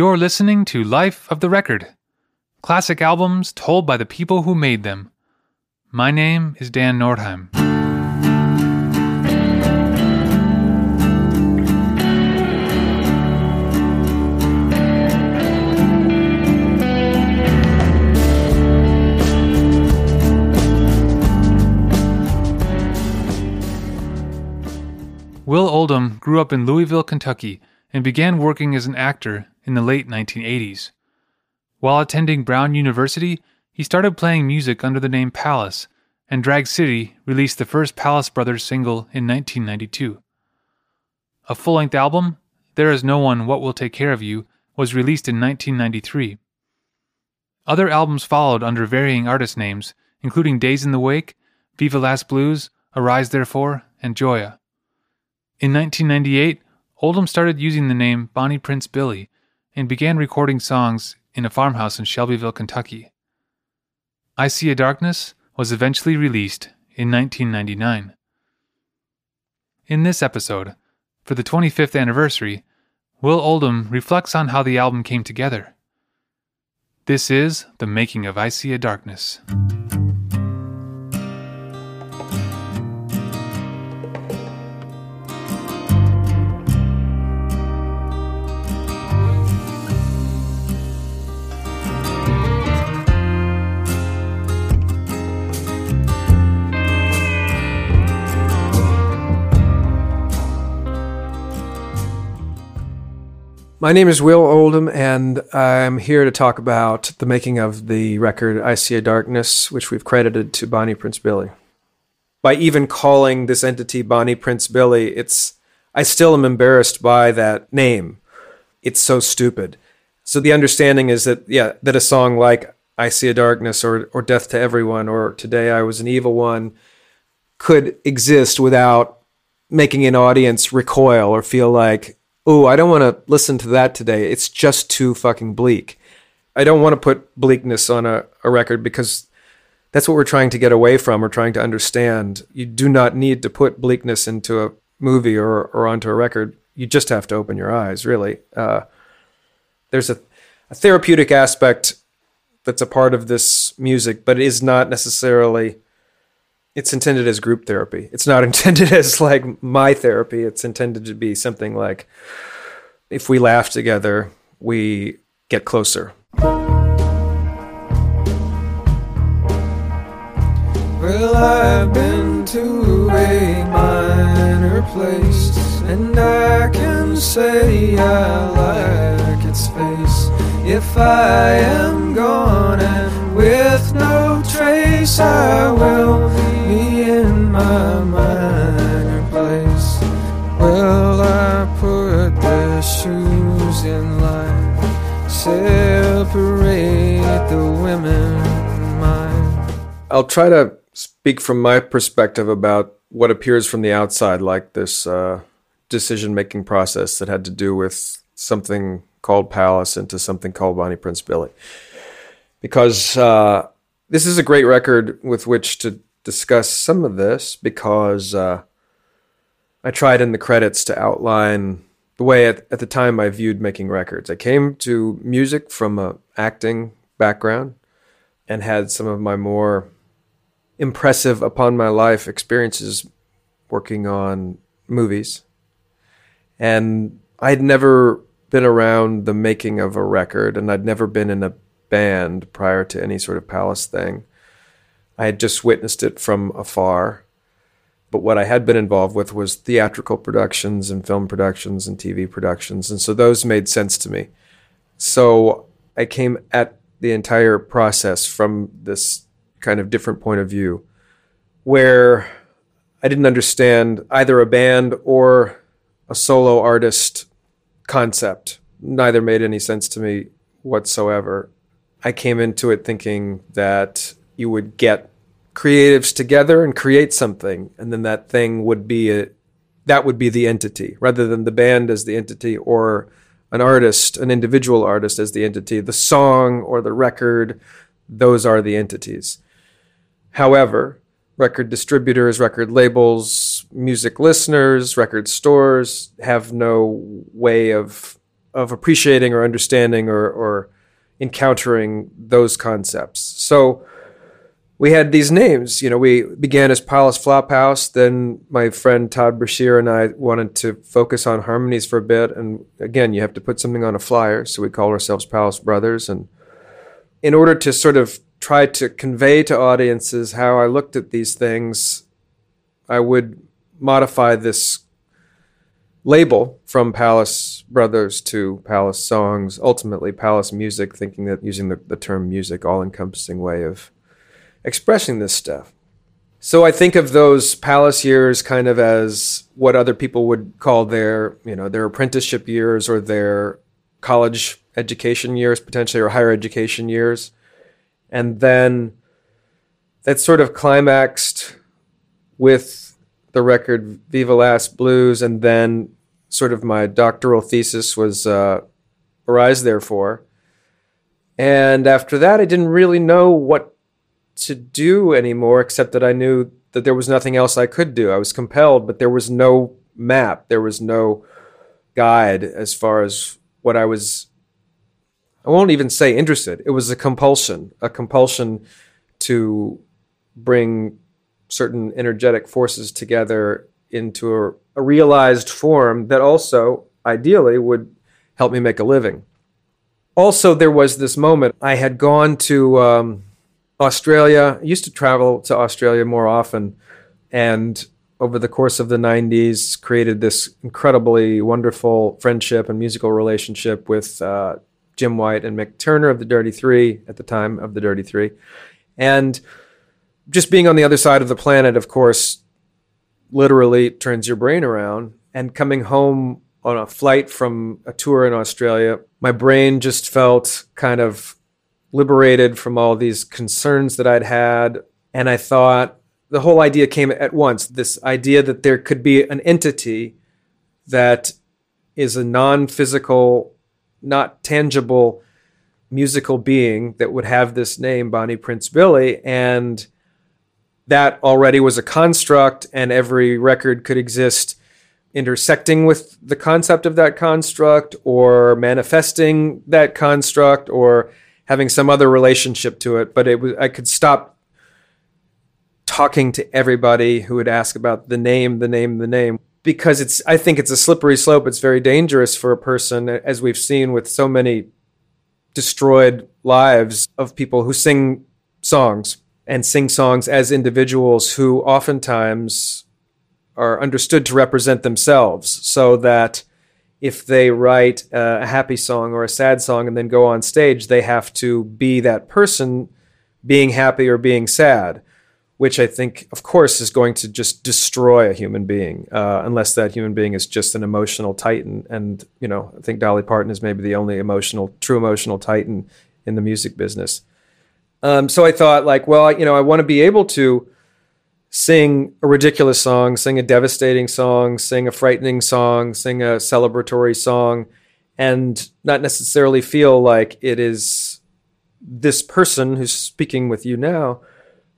You're listening to Life of the Record, classic albums told by the people who made them. My name is Dan Nordheim. Will Oldham grew up in Louisville, Kentucky, and began working as an actor in the late 1980s. While attending Brown University, he started playing music under the name Palace, and Drag City released the first Palace Brothers single in 1992. A full-length album, There Is No One What Will Take Care of You, was released in 1993. Other albums followed under varying artist names, including Days in the Wake, Viva Last Blues, Arise Therefore, and Joya. In 1998, Oldham started using the name Bonnie Prince Billy and began recording songs in a farmhouse in Shelbyville, Kentucky. I See a Darkness was eventually released in 1999. In this episode, for the 25th anniversary, Will Oldham reflects on how the album came together. This is the making of I See a Darkness. My name is Will Oldham, and I'm here to talk about the making of the record I See a Darkness, which we've credited to Bonnie Prince Billy. By even calling this entity Bonnie Prince Billy, I still am embarrassed by that name. It's so stupid. So the understanding is that a song like I See a Darkness or Death to Everyone or Today I Was an Evil One could exist without making an audience recoil or feel like, oh, I don't want to listen to that today. It's just too fucking bleak. I don't want to put bleakness on a record because that's what we're trying to get away from or trying to understand. You do not need to put bleakness into a movie or onto a record. You just have to open your eyes, really. There's a therapeutic aspect that's a part of this music, but it is not necessarily... It's intended as group therapy. It's not intended as like my therapy. It's intended to be something like, if we laugh together, we get closer. Well, I've been to a minor place, and I can say I like its face. If I am gone and with no trace, I will be in my minor place. Well, I put the shoes in line, separate the women mine. I'll try to speak from my perspective about what appears from the outside, like this decision-making process that had to do with something called Palace into something called Bonnie Prince Billy. Because this is a great record with which to discuss some of this, because I tried in the credits to outline the way at the time I viewed making records. I came to music from an acting background and had some of my more impressive upon my life experiences working on movies. And I'd never been around the making of a record, and I'd never been in a band prior to any sort of Palace thing. I had just witnessed it from afar, but what I had been involved with was theatrical productions and film productions and TV productions, and so those made sense to me. So I came at the entire process from this kind of different point of view, where I didn't understand either a band or a solo artist concept. Neither made any sense to me whatsoever. I came into it thinking that you would get creatives together and create something, and then that thing would be the entity, rather than the band as the entity or an artist, an individual artist as the entity. The song or the record, those are the entities. However, record distributors, record labels, music listeners, record stores have no way of of appreciating or understanding or encountering those concepts. So we had these names. You know, we began as Palace Flophouse. Then my friend Todd Brashear and I wanted to focus on harmonies for a bit. And again, you have to put something on a flyer. So we called ourselves Palace Brothers. And in order to sort of try to convey to audiences how I looked at these things, I would modify this label from Palace Brothers to Palace Songs, ultimately Palace Music, thinking that using the term music, all-encompassing way of expressing this stuff. So I think of those Palace years kind of as what other people would call their, you know, their apprenticeship years or their college education years, potentially, or higher education years. And then that sort of climaxed with the record Viva Last Blues, and then sort of my doctoral thesis was Arise Therefore. And after that, I didn't really know what to do anymore, except that I knew that there was nothing else I could do. I was compelled, but there was no map. There was no guide as far as what I was, I won't even say interested. It was a compulsion to bring certain energetic forces together into a realized form that also, ideally, would help me make a living. Also, there was this moment. I had gone to Australia. I used to travel to Australia more often, and over the course of the 90s, created this incredibly wonderful friendship and musical relationship with Jim White and Mick Turner of the Dirty Three, at the time of the Dirty Three. And just being on the other side of the planet, of course, literally turns your brain around. And coming home on a flight from a tour in Australia, my brain just felt kind of liberated from all these concerns that I'd had. And I thought, the whole idea came at once, this idea that there could be an entity that is a non-physical, not tangible musical being that would have this name, Bonnie Prince Billy, and that already was a construct, and every record could exist intersecting with the concept of that construct, or manifesting that construct, or having some other relationship to it. But it was, I could stop talking to everybody who would ask about the name. Because I think it's a slippery slope. It's very dangerous for a person, as we've seen with so many destroyed lives of people who sing songs and sing songs as individuals who oftentimes are understood to represent themselves, so that if they write a happy song or a sad song and then go on stage, they have to be that person being happy or being sad, which I think, of course, is going to just destroy a human being, unless that human being is just an emotional titan. And, you know, I think Dolly Parton is maybe the only true emotional titan in the music business. So I thought, like, well, you know, I want to be able to sing a ridiculous song, sing a devastating song, sing a frightening song, sing a celebratory song, and not necessarily feel like it is this person who's speaking with you now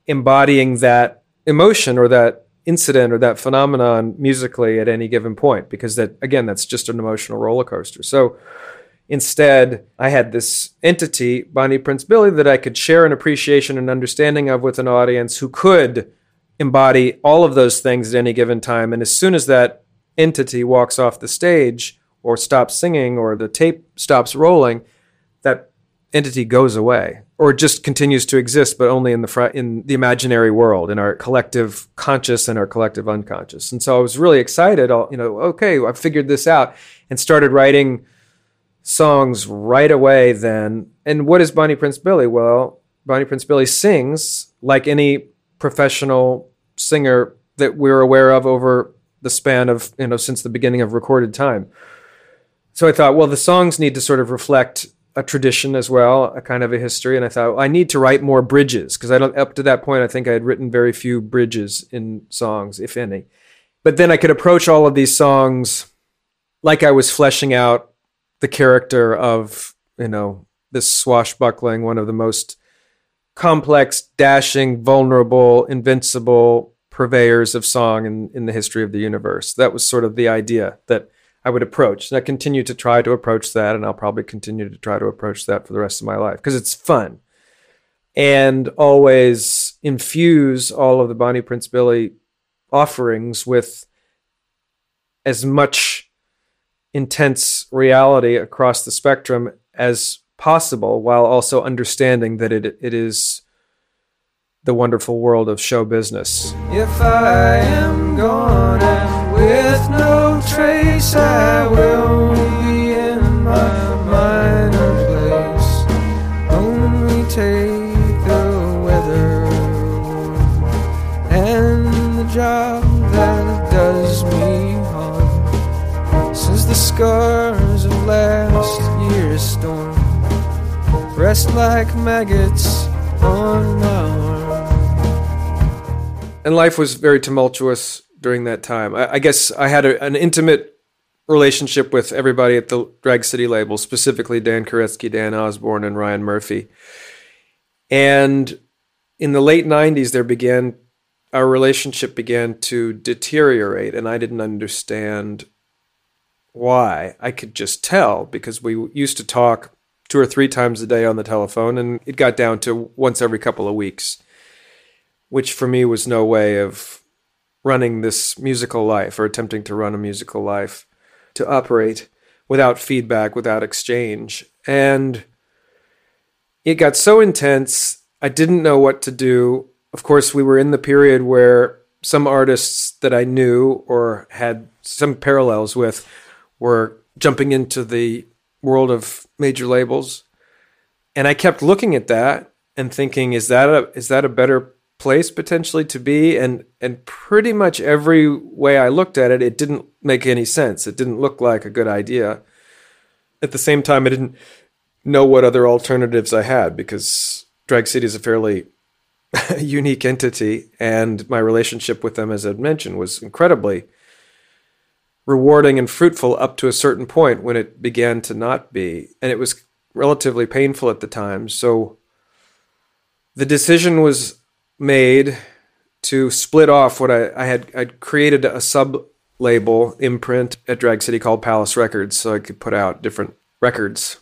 embodying that emotion or that incident or that phenomenon musically at any given point, because that, again, that's just an emotional roller coaster. So instead, I had this entity, Bonnie Prince Billy, that I could share an appreciation and understanding of with an audience who could embody all of those things at any given time. And as soon as that entity walks off the stage or stops singing or the tape stops rolling, that entity goes away, or just continues to exist, but only in the imaginary world, in our collective conscious and our collective unconscious. And so I was really excited. I figured this out, and started writing songs right away then. And what is Bonnie Prince Billy? Well, Bonnie Prince Billy sings like any professional singer that we're aware of over the span of, you know, since the beginning of recorded time. So I thought, well, the songs need to sort of reflect a tradition as well, a kind of a history. And I thought, well, I need to write more bridges, because up to that point, I think I had written very few bridges in songs, if any. But then I could approach all of these songs like I was fleshing out the character of, you know, this swashbuckling, one of the most complex, dashing, vulnerable, invincible purveyors of song in the history of the universe. That was sort of the idea, that I would approach. And I continue to try to approach that, and I'll probably continue to try to approach that for the rest of my life because it's fun. And always infuse all of the Bonnie Prince Billy offerings with as much intense reality across the spectrum as possible, while also understanding that it is the wonderful world of show business. If I am gone and with no trace, I will be in my mind and place. Only take the weather and the job that does me harm. Since the scars of last year's storm rest like maggots on my arm. And life was very tumultuous during that time. I guess I had an intimate relationship with everybody at the Drag City label, specifically Dan Koretsky, Dan Osborne, and Ryan Murphy. And in the late 90s, our relationship began to deteriorate, and I didn't understand why. I could just tell, because we used to talk 2 or 3 times a day on the telephone, and it got down to once every couple of weeks, which for me was no way of running this musical life or attempting to run a musical life, to operate without feedback, without exchange. And it got so intense, I didn't know what to do. Of course, we were in the period where some artists that I knew or had some parallels with were jumping into the world of major labels. And I kept looking at that and thinking, is that a better place potentially to be? And pretty much every way I looked at it, it didn't make any sense. It didn't look like a good idea. At the same time, I didn't know what other alternatives I had, because Drag City is a fairly unique entity, and my relationship with them, as I'd mentioned, was incredibly rewarding and fruitful up to a certain point when it began to not be. And it was relatively painful at the time. So the decision was made to split off what I'd created a sub-label imprint at Drag City called Palace Records, so I could put out different records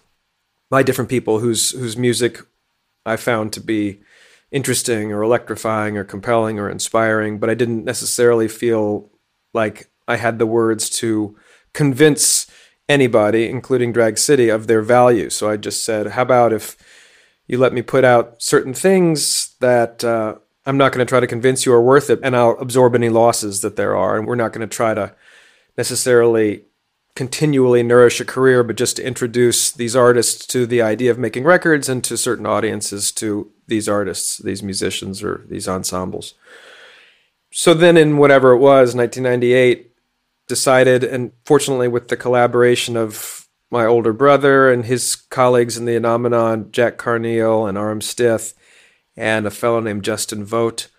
by different people whose music I found to be interesting or electrifying or compelling or inspiring, but I didn't necessarily feel like I had the words to convince anybody, including Drag City, of their value. So I just said, how about if you let me put out certain things that I'm not going to try to convince you are worth it, and I'll absorb any losses that there are. And we're not going to try to necessarily continually nourish a career, but just to introduce these artists to the idea of making records and to certain audiences to these artists, these musicians, or these ensembles. So then in whatever it was, 1998, decided, and fortunately with the collaboration of my older brother and his colleagues in the Phenomenon, Jack Carneal and Arm Stith, and a fellow named Justin Vogt,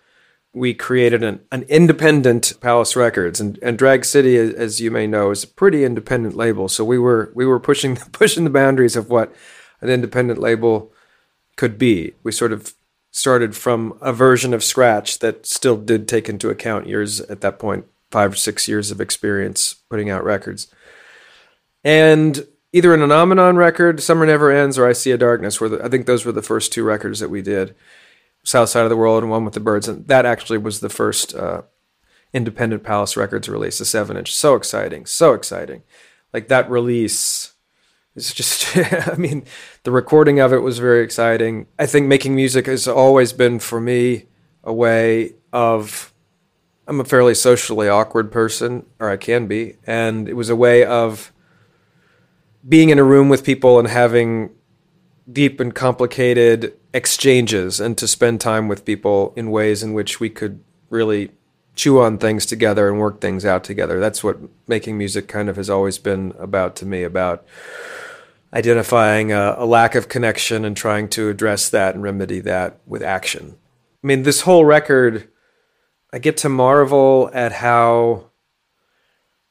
we created an independent Palace Records. And Drag City, as you may know, is a pretty independent label. So we were pushing the boundaries of what an independent label could be. We sort of started from a version of scratch that still did take into account years at that point, 5 or 6 years of experience putting out records. And either an Phenomenon record, Summer Never Ends, or I See a Darkness, I think those were the first 2 records that we did, South Side of the World and One with the Birds. And that actually was the first independent Palace Records release, a 7-inch. So exciting, so exciting. Like, that release is just, I mean, the recording of it was very exciting. I think making music has always been, for me, a way of, I'm a fairly socially awkward person, or I can be, and it was a way of being in a room with people and having deep and complicated exchanges, and to spend time with people in ways in which we could really chew on things together and work things out together. That's what making music kind of has always been about to me, about identifying a lack of connection and trying to address that and remedy that with action. I mean, this whole record, I get to marvel at how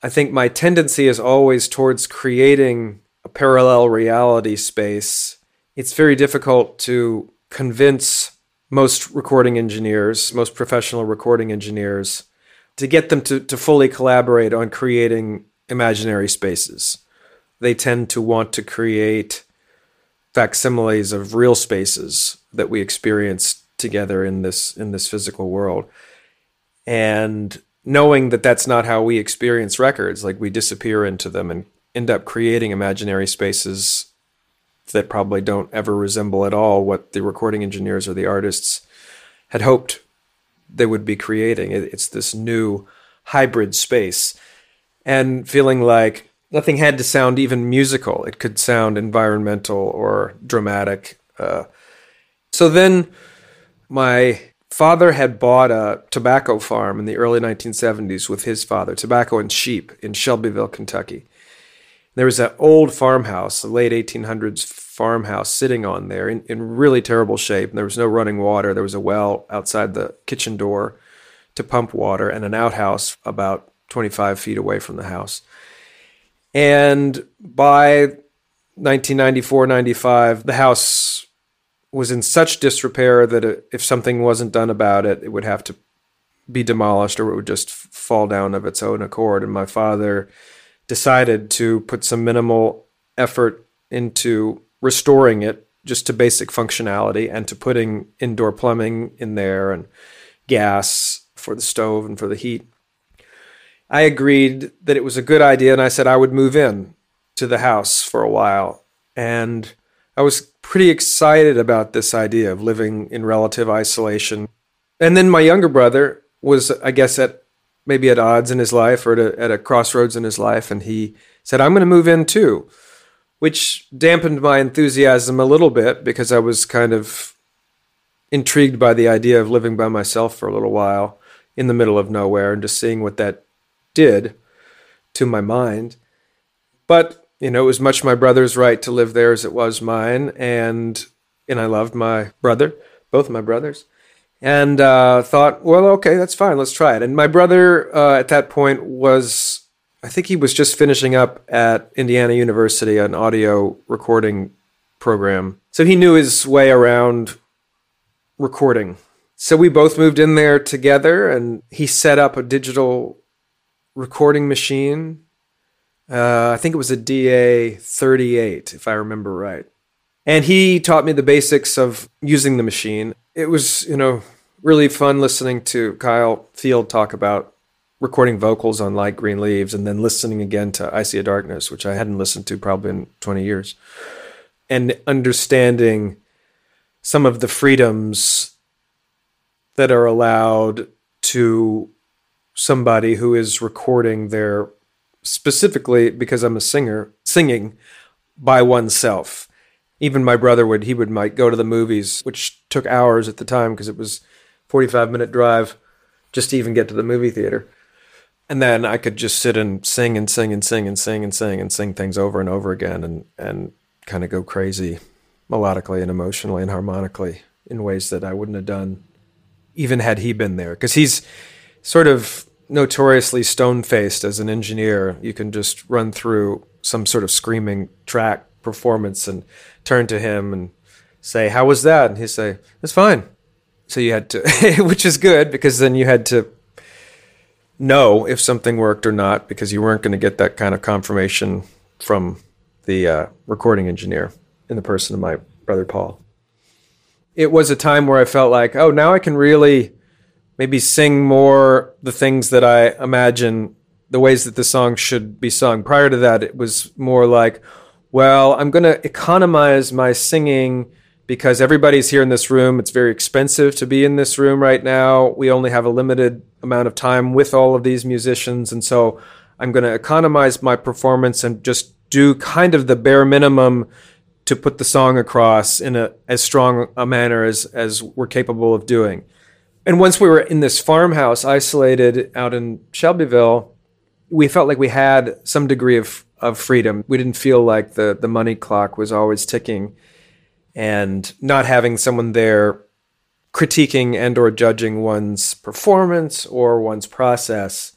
I think my tendency is always towards creating a parallel reality space. It's very difficult to convince most professional recording engineers, to get them to fully collaborate on creating imaginary spaces. They tend to want to create facsimiles of real spaces that we experience together in this physical world. And knowing that that's not how we experience records, like we disappear into them and end up creating imaginary spaces that probably don't ever resemble at all what the recording engineers or the artists had hoped they would be creating. It's this new hybrid space, and feeling like nothing had to sound even musical. It could sound environmental or dramatic. So then my father had bought a tobacco farm in the early 1970s with his father, tobacco and sheep, in Shelbyville, Kentucky. There was an old farmhouse, a late 1800s farmhouse, sitting on there in really terrible shape. And there was no running water. There was a well outside the kitchen door to pump water, and an outhouse about 25 feet away from the house. And by 1994-95, the house was in such disrepair that if something wasn't done about it, it would have to be demolished, or it would just fall down of its own accord. And my father decided to put some minimal effort into restoring it just to basic functionality, and to putting indoor plumbing in there and gas for the stove and for the heat. I agreed that it was a good idea, and I said I would move in to the house for a while. And I was pretty excited about this idea of living in relative isolation. And then my younger brother was, I guess, maybe at odds in his life, or at a crossroads in his life. And he said, I'm going to move in too, which dampened my enthusiasm a little bit, because I was kind of intrigued by the idea of living by myself for a little while in the middle of nowhere, and just seeing what that did to my mind. But, you know, it was much my brother's right to live there as it was mine. And I loved my brother, both my brothers. And thought, well, okay, that's fine. Let's try it. And my brother at that point was, I think he was just finishing up at Indiana University, an audio recording program. So he knew his way around recording. So we both moved in there together, and he set up a digital recording machine. I think it was a DA-38, if I remember right. And he taught me the basics of using the machine. It was, you know, really fun listening to Kyle Field talk about recording vocals on Light Green Leaves, and then listening again to I See a Darkness, which I hadn't listened to probably in 20 years, and understanding some of the freedoms that are allowed to somebody who is recording their, specifically because I'm a singer, singing by oneself. Even my brother might go to the movies, which took hours at the time because it was a 45-minute drive just to even get to the movie theater. And then I could just sit and sing and sing and sing and sing and sing and sing things over and over again, and kind of go crazy melodically and emotionally and harmonically in ways that I wouldn't have done even had he been there. Because he's sort of notoriously stone-faced as an engineer. You can just run through some sort of screaming track performance and turn to him and say, how was that? And he'd say, it's fine. So you had to, which is good, because then you had to know if something worked or not, because you weren't going to get that kind of confirmation from the recording engineer in the person of my brother, Paul. It was a time where I felt like, oh, now I can really maybe sing more the things that I imagine, the ways that the song should be sung. Prior to that, it was more like, well, I'm going to economize my singing because everybody's here in this room. It's very expensive to be in this room right now. We only have a limited amount of time with all of these musicians. And so I'm going to economize my performance and just do kind of the bare minimum to put the song across in as strong a manner as we're capable of doing. And once we were in this farmhouse isolated out in Shelbyville, we felt like we had some degree of freedom. We didn't feel like the money clock was always ticking, and not having someone there critiquing and or judging one's performance or one's process,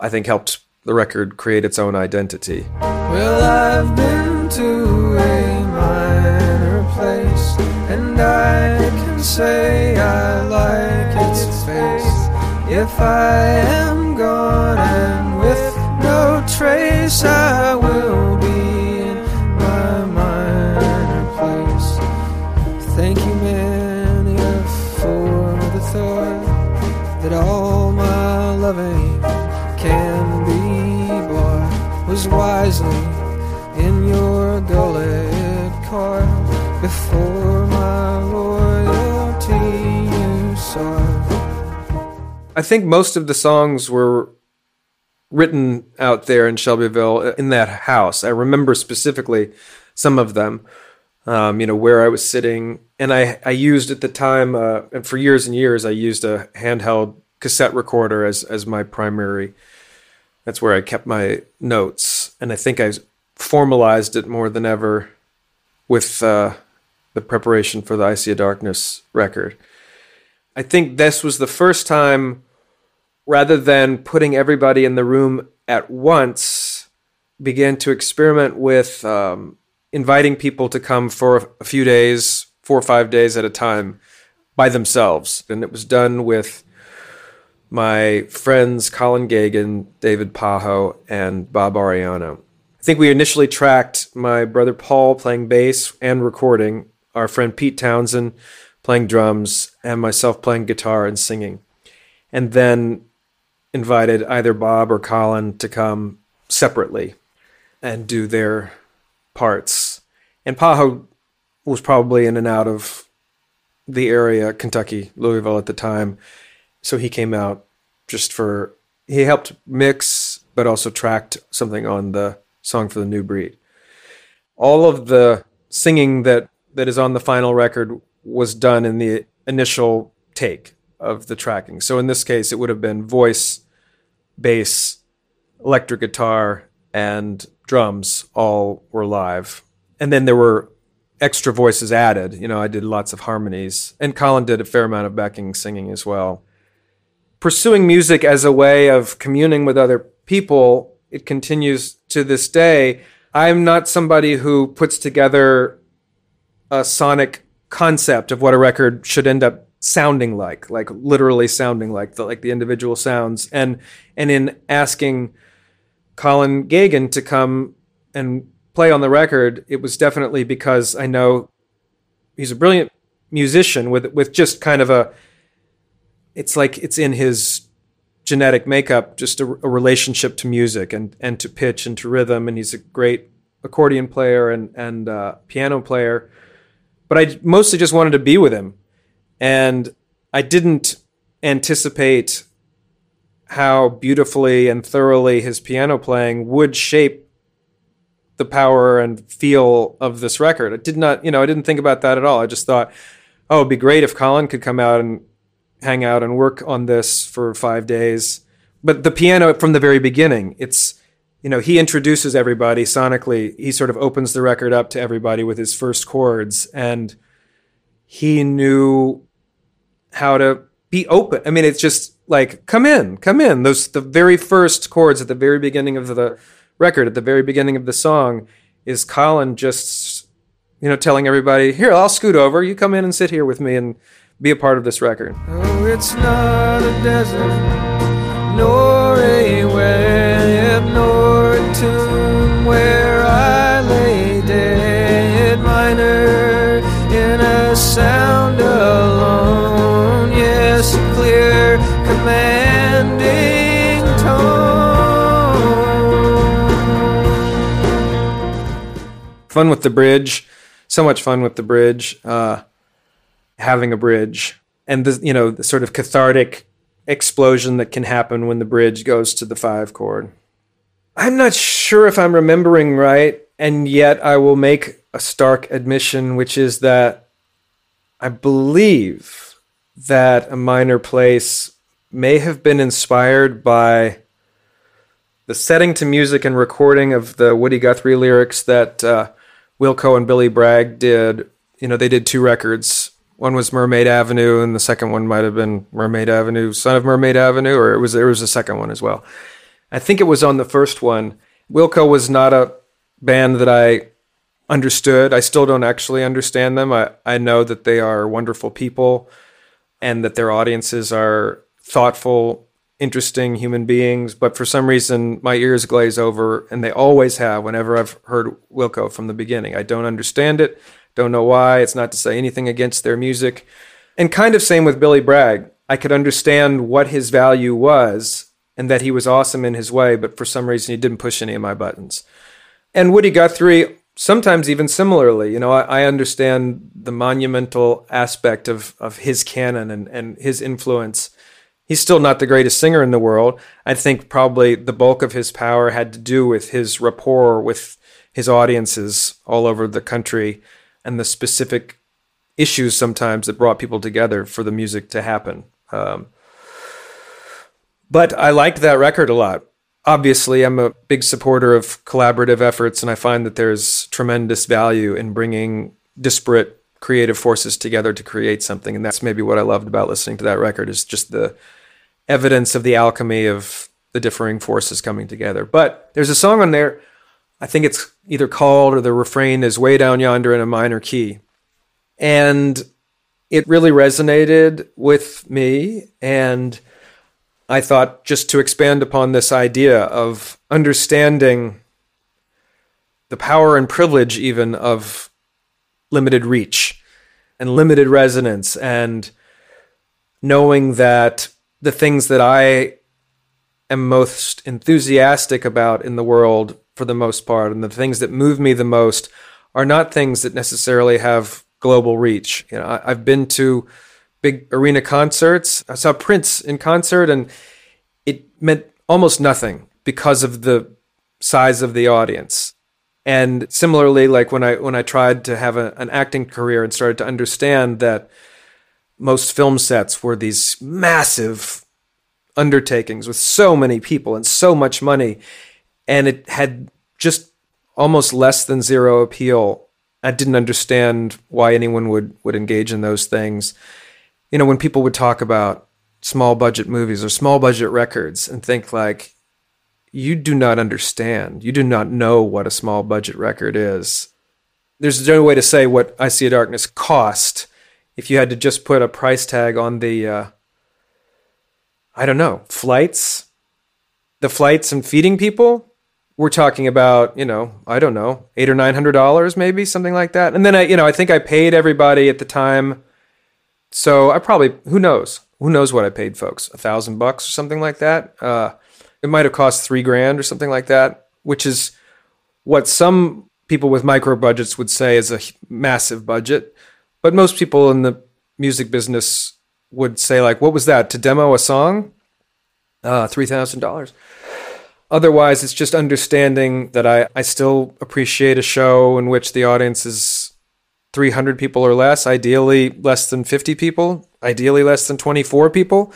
I think, helped the record create its own identity. Well, I've been to a minor place, and I can say I like its face. If I am gone and with no trace, I will be in my minor place. Thank you, Mania, for the thought that all my loving can be bought was wisely in your gullet cart before my loyalty you sought. I think most of the songs were written out there in Shelbyville in that house. I remember specifically some of them, where I was sitting. And I used at the time, and for years and years, I used a handheld cassette recorder as my primary. That's where I kept my notes. And I think I formalized it more than ever with the preparation for the I See a Darkness record. I think this was the first time, rather than putting everybody in the room at once, began to experiment with inviting people to come for a few days, 4 or 5 days at a time, by themselves. And it was done with my friends Colin Gagon, David Pajo, and Bob Arellano. I think we initially tracked my brother Paul playing bass and recording, our friend Pete Townsend playing drums, and myself playing guitar and singing. And then invited either Bob or Colin to come separately and do their parts. And Pajo was probably in and out of the area, Kentucky, Louisville at the time. So he came out he helped mix, but also tracked something on the song for the New Breed. All of the singing that is on the final record was done in the initial take of the tracking. So in this case, it would have been voice, bass, electric guitar, and drums all were live. And then there were extra voices added. I did lots of harmonies, and Colin did a fair amount of backing singing as well. Pursuing music as a way of communing with other people, it continues to this day. I'm not somebody who puts together a sonic concept of what a record should end up sounding like literally sounding like the individual sounds. And in asking Colin Gagon to come and play on the record, it was definitely because I know he's a brilliant musician with just kind of it's like it's in his genetic makeup, just a relationship to music and to pitch and to rhythm. And he's a great accordion player and piano player. But I mostly just wanted to be with him. And I didn't anticipate how beautifully and thoroughly his piano playing would shape the power and feel of this record. I did not, I didn't think about that at all. I just thought, oh, it'd be great if Colin could come out and hang out and work on this for 5 days. But the piano from the very beginning, it's, he introduces everybody sonically. He sort of opens the record up to everybody with his first chords, and he knew how to be open. I mean, it's just like, come in. Those, the very first chords at the very beginning of the record, at the very beginning of the song, is Colin just, telling everybody, here, I'll scoot over. You come in and sit here with me and be a part of this record. Oh, it's not a desert, nor a web, nor a tomb where I lay dead, minor. In a sound alone, yes, a clear, commanding tone. Fun with the bridge, so much fun with the bridge, having a bridge, and the sort of cathartic explosion that can happen when the bridge goes to the 5 chord. I'm not sure if I'm remembering right, and yet I will make a stark admission, which is that I believe that A Minor Place may have been inspired by the setting to music and recording of the Woody Guthrie lyrics that Wilco and Billy Bragg did. They did 2 records. One was Mermaid Avenue, and the second one might have been Mermaid Avenue, Son of Mermaid Avenue, or there was a second one as well. I think it was on the first one. Wilco was not a band that I understood. I still don't actually understand them. I know that they are wonderful people and that their audiences are thoughtful interesting human beings, but for some reason my ears glaze over, and they always have whenever I've heard Wilco from the beginning. I don't understand it, don't know why. It's not to say anything against their music. And kind of same with Billy Bragg. I could understand what his value was and that he was awesome in his way, but for some reason he didn't push any of my buttons. And Woody Guthrie, sometimes even similarly, you know, I understand the monumental aspect of his canon and his influence. He's still not the greatest singer in the world. I think probably the bulk of his power had to do with his rapport with his audiences all over the country and the specific issues sometimes that brought people together for the music to happen. But I liked that record a lot. Obviously, I'm a big supporter of collaborative efforts, and I find that there's tremendous value in bringing disparate creative forces together to create something. And that's maybe what I loved about listening to that record, is just the evidence of the alchemy of the differing forces coming together. But there's a song on there, I think it's either called or the refrain is Way Down Yonder in a Minor Key. And it really resonated with me, and I thought, just to expand upon this idea of understanding the power and privilege even of limited reach and limited resonance, and knowing that the things that I am most enthusiastic about in the world for the most part, and the things that move me the most, are not things that necessarily have global reach. You know, I've been to big arena concerts. I saw Prince in concert, and it meant almost nothing because of the size of the audience. And similarly, like when I tried to have an acting career and started to understand that most film sets were these massive undertakings with so many people and so much money, and it had just almost less than zero appeal. I didn't understand why anyone would engage in those things. You know, when people would talk about small budget movies or small budget records, and think like, you do not understand. You do not know what a small budget record is. There's no way to say what I See a Darkness cost if you had to just put a price tag on the, flights. The flights and feeding people. We're talking about, $800 or $900 maybe, something like that. And then I think I paid everybody at the time. So I probably, who knows what I paid folks, $1,000 or something like that. It might've cost $3,000 or something like that, which is what some people with micro budgets would say is a massive budget. But most people in the music business would say like, what was that to demo a song? $3,000. Otherwise, it's just understanding that I still appreciate a show in which the audience is 300 people or less, ideally less than 50 people, ideally less than 24 people.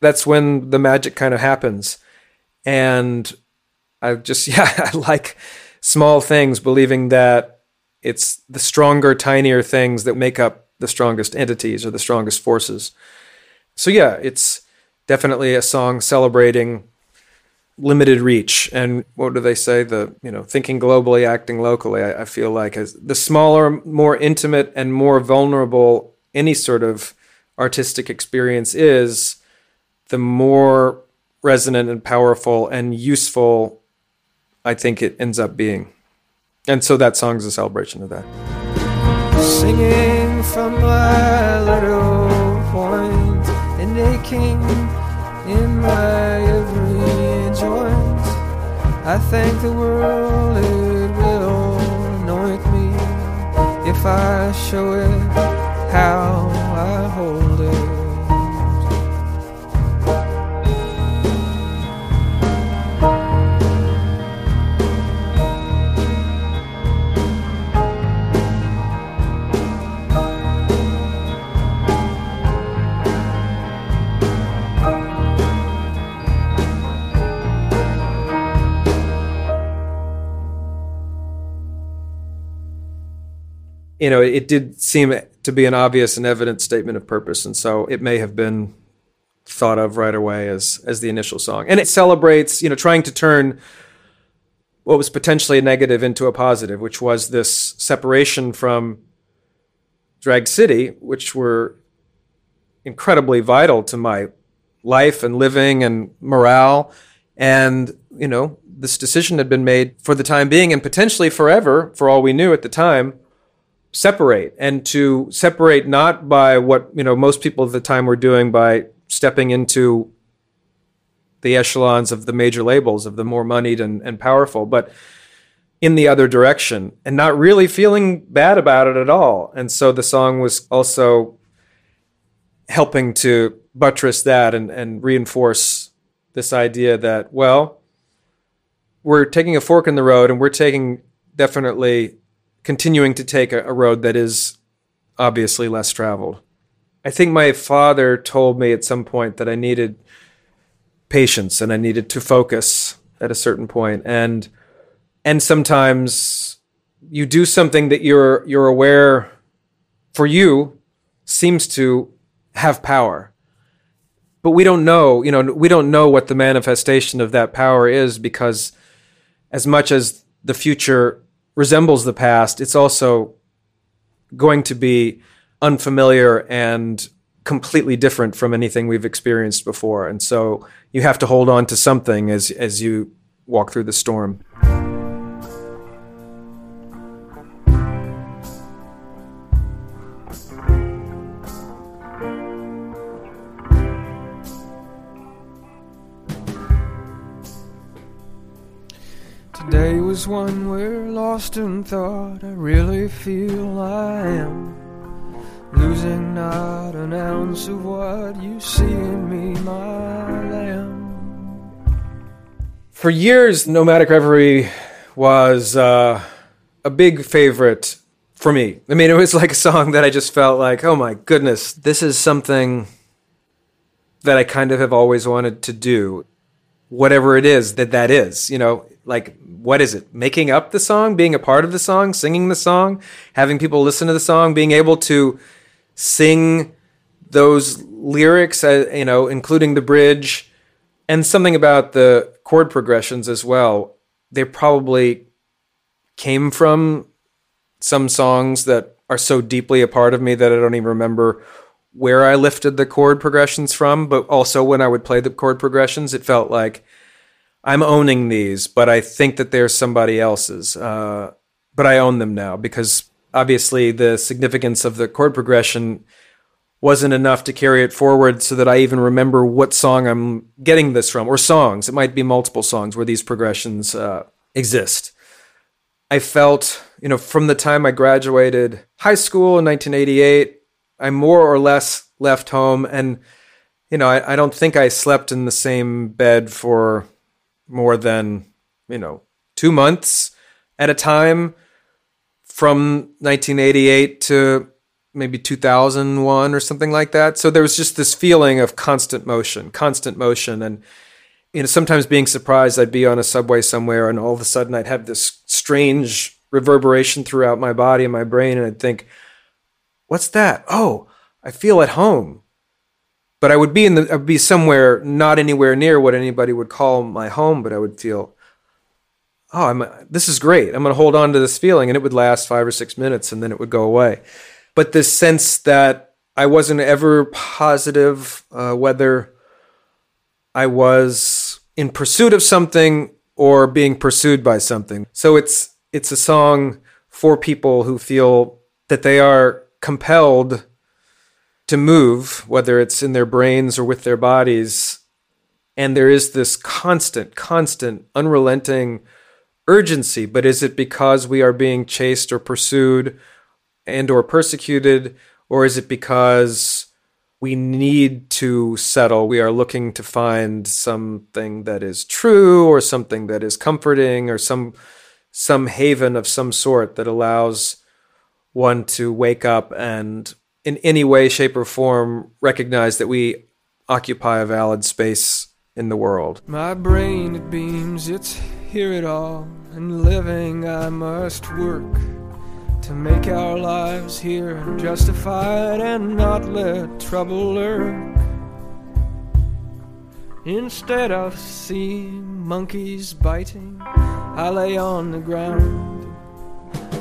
That's when the magic kind of happens. And I like small things, believing that it's the stronger, tinier things that make up the strongest entities or the strongest forces. So yeah, it's definitely a song celebrating limited reach, and what do they say? Thinking globally, acting locally. I feel like as the smaller, more intimate, and more vulnerable any sort of artistic experience is, the more resonant and powerful and useful I think it ends up being. And so that song's a celebration of that. Singing from my little point and aching in my I thank the world, it will anoint me if I show it how I hold it. You know, it did seem to be an obvious and evident statement of purpose. And so it may have been thought of right away as the initial song. And it celebrates, trying to turn what was potentially a negative into a positive, which was this separation from Drag City, which were incredibly vital to my life and living and morale. And, you know, this decision had been made for the time being and potentially forever, for all we knew at the time, separate. And to separate not by what, you know, most people at the time were doing by stepping into the echelons of the major labels, of the more moneyed and powerful, but in the other direction and not really feeling bad about it at all. And so the song was also helping to buttress that and reinforce this idea that, well, we're taking a fork in the road and we're taking definitely continuing to take a road that is obviously less traveled. I think my father told me at some point that I needed patience and I needed to focus at a certain point. And sometimes you do something that you're aware for you seems to have power. But we don't know, you know, we don't know what the manifestation of that power is, because as much as the future resembles the past, it's also going to be unfamiliar and completely different from anything we've experienced before. And so you have to hold on to something as you walk through the storm. Today was one where lost in thought, I really feel I am losing not an ounce of what you see in me, my lamb. For years, Nomadic Reverie was a big favorite for me. I mean, it was like a song that I just felt like, oh my goodness, this is something that I kind of have always wanted to do. Whatever it is that is, you know, like, what is it? Making up the song, being a part of the song, singing the song, having people listen to the song, being able to sing those lyrics, you know, including the bridge, and something about the chord progressions as well. They probably came from some songs that are so deeply a part of me that I don't even remember where I lifted the chord progressions from, but also when I would play the chord progressions, it felt like I'm owning these, but I think that they're somebody else's. But I own them now, because obviously the significance of the chord progression wasn't enough to carry it forward so that I even remember what song I'm getting this from, or songs. It might be multiple songs where these progressions exist. I felt, you know, from the time I graduated high school in 1988, I more or less left home, and, you know, I don't think I slept in the same bed for more than, you know, 2 months at a time from 1988 to maybe 2001 or something like that. So there was just this feeling of constant motion. And, you know, sometimes being surprised, I'd be on a subway somewhere and all of a sudden I'd have this strange reverberation throughout my body and my brain. And I'd think, what's that? Oh, I feel at home. But I would be I'd be somewhere not anywhere near what anybody would call my home, but I would feel, oh, this is great. I'm going to hold on to this feeling. And it would last 5 or 6 minutes, and then it would go away. But this sense that I wasn't ever positive whether I was in pursuit of something or being pursued by something. So it's a song for people who feel that they are compelled to move, whether it's in their brains or with their bodies. And there is this constant, unrelenting urgency. But is it because we are being chased or pursued and or persecuted? Or is it because we need to settle? We are looking to find something that is true or something that is comforting or some haven of some sort that allows one to wake up and in any way, shape, or form recognize that we occupy a valid space in the world. My brain, it beams, it's here at all, and living I must work to make our lives here justified and not let trouble lurk. Instead of seeing monkeys biting, I lay on the ground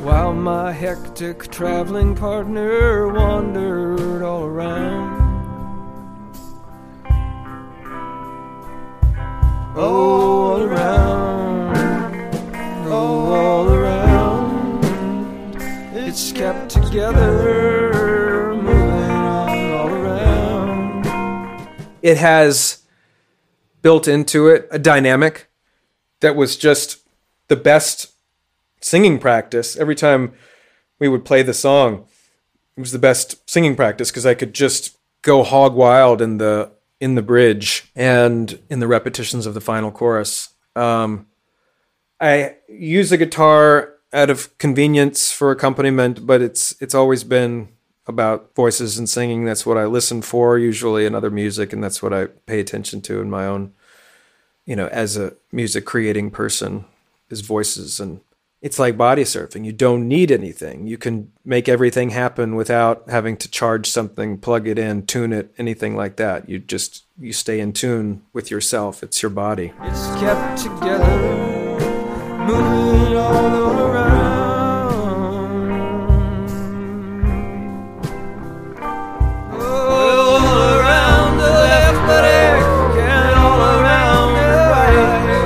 while my hectic traveling partner wandered all around. kept together, moving on all around. It has built into it a dynamic that was just the best singing practice. Every time we would play the song, it was the best singing practice because I could just go hog wild in the bridge and in the repetitions of the final chorus. I use a guitar out of convenience for accompaniment, but it's always been about voices and singing. That's what I listen for usually in other music, and that's what I pay attention to in my own, as a music creating person, is voices. And it's like body surfing. You don't need anything. You can make everything happen without having to charge something, plug it in, tune it, anything like that. You stay in tune with yourself. It's your body. It's kept together. Moving all around. All around the left buttock and all around the right.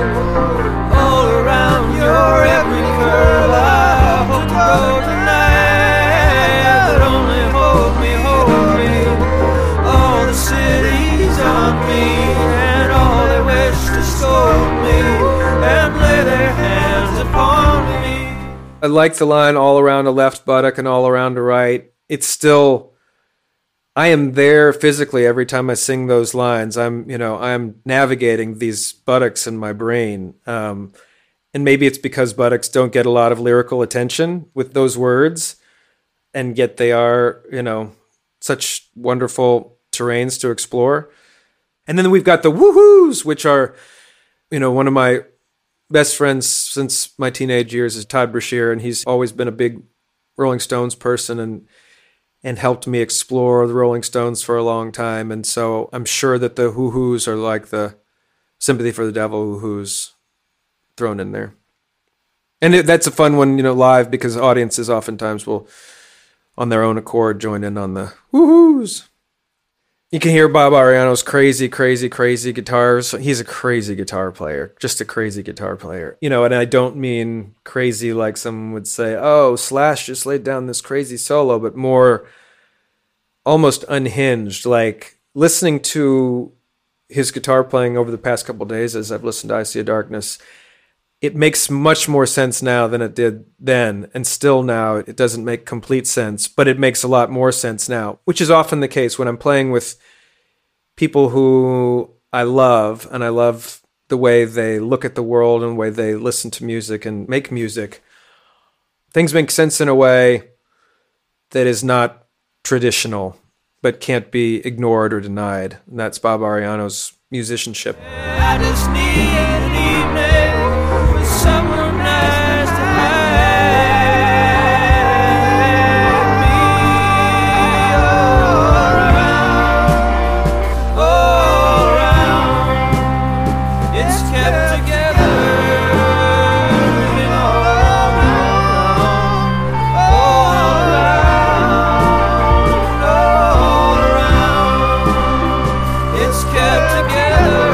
All around your every curve. I hope to go tonight, but only hold me. All the cities on me and all they wish to scold me and lay their hands. I like the line, all around the left buttock and all around the right. It's still, I am there physically every time I sing those lines. I'm navigating these buttocks in my brain. And maybe it's because buttocks don't get a lot of lyrical attention with those words. And yet they are, such wonderful terrains to explore. And then we've got the woohoos, which are, one of my best friends since my teenage years is Todd Brashear, and he's always been a big Rolling Stones person and helped me explore the Rolling Stones for a long time. And so I'm sure that the hoo-hoos are like the Sympathy for the Devil hoo-hoos thrown in there. And that's a fun one, live, because audiences oftentimes will, on their own accord, join in on the hoo-hoos. You can hear Bob Arellano's crazy, crazy, crazy guitars. He's a crazy guitar player, just a crazy guitar player. And I don't mean crazy like someone would say, oh, Slash just laid down this crazy solo, but more almost unhinged. Like, listening to his guitar playing over the past couple of days as I've listened to I See a Darkness, it makes much more sense now than it did then. And still now, it doesn't make complete sense, but it makes a lot more sense now, which is often the case when I'm playing with people who I love, and I love the way they look at the world and the way they listen to music and make music. Things make sense in a way that is not traditional, but can't be ignored or denied. And that's Bob Arellano's musicianship. I just need an evening. Someone nice to have me all around, it's kept together, all around, it's kept together.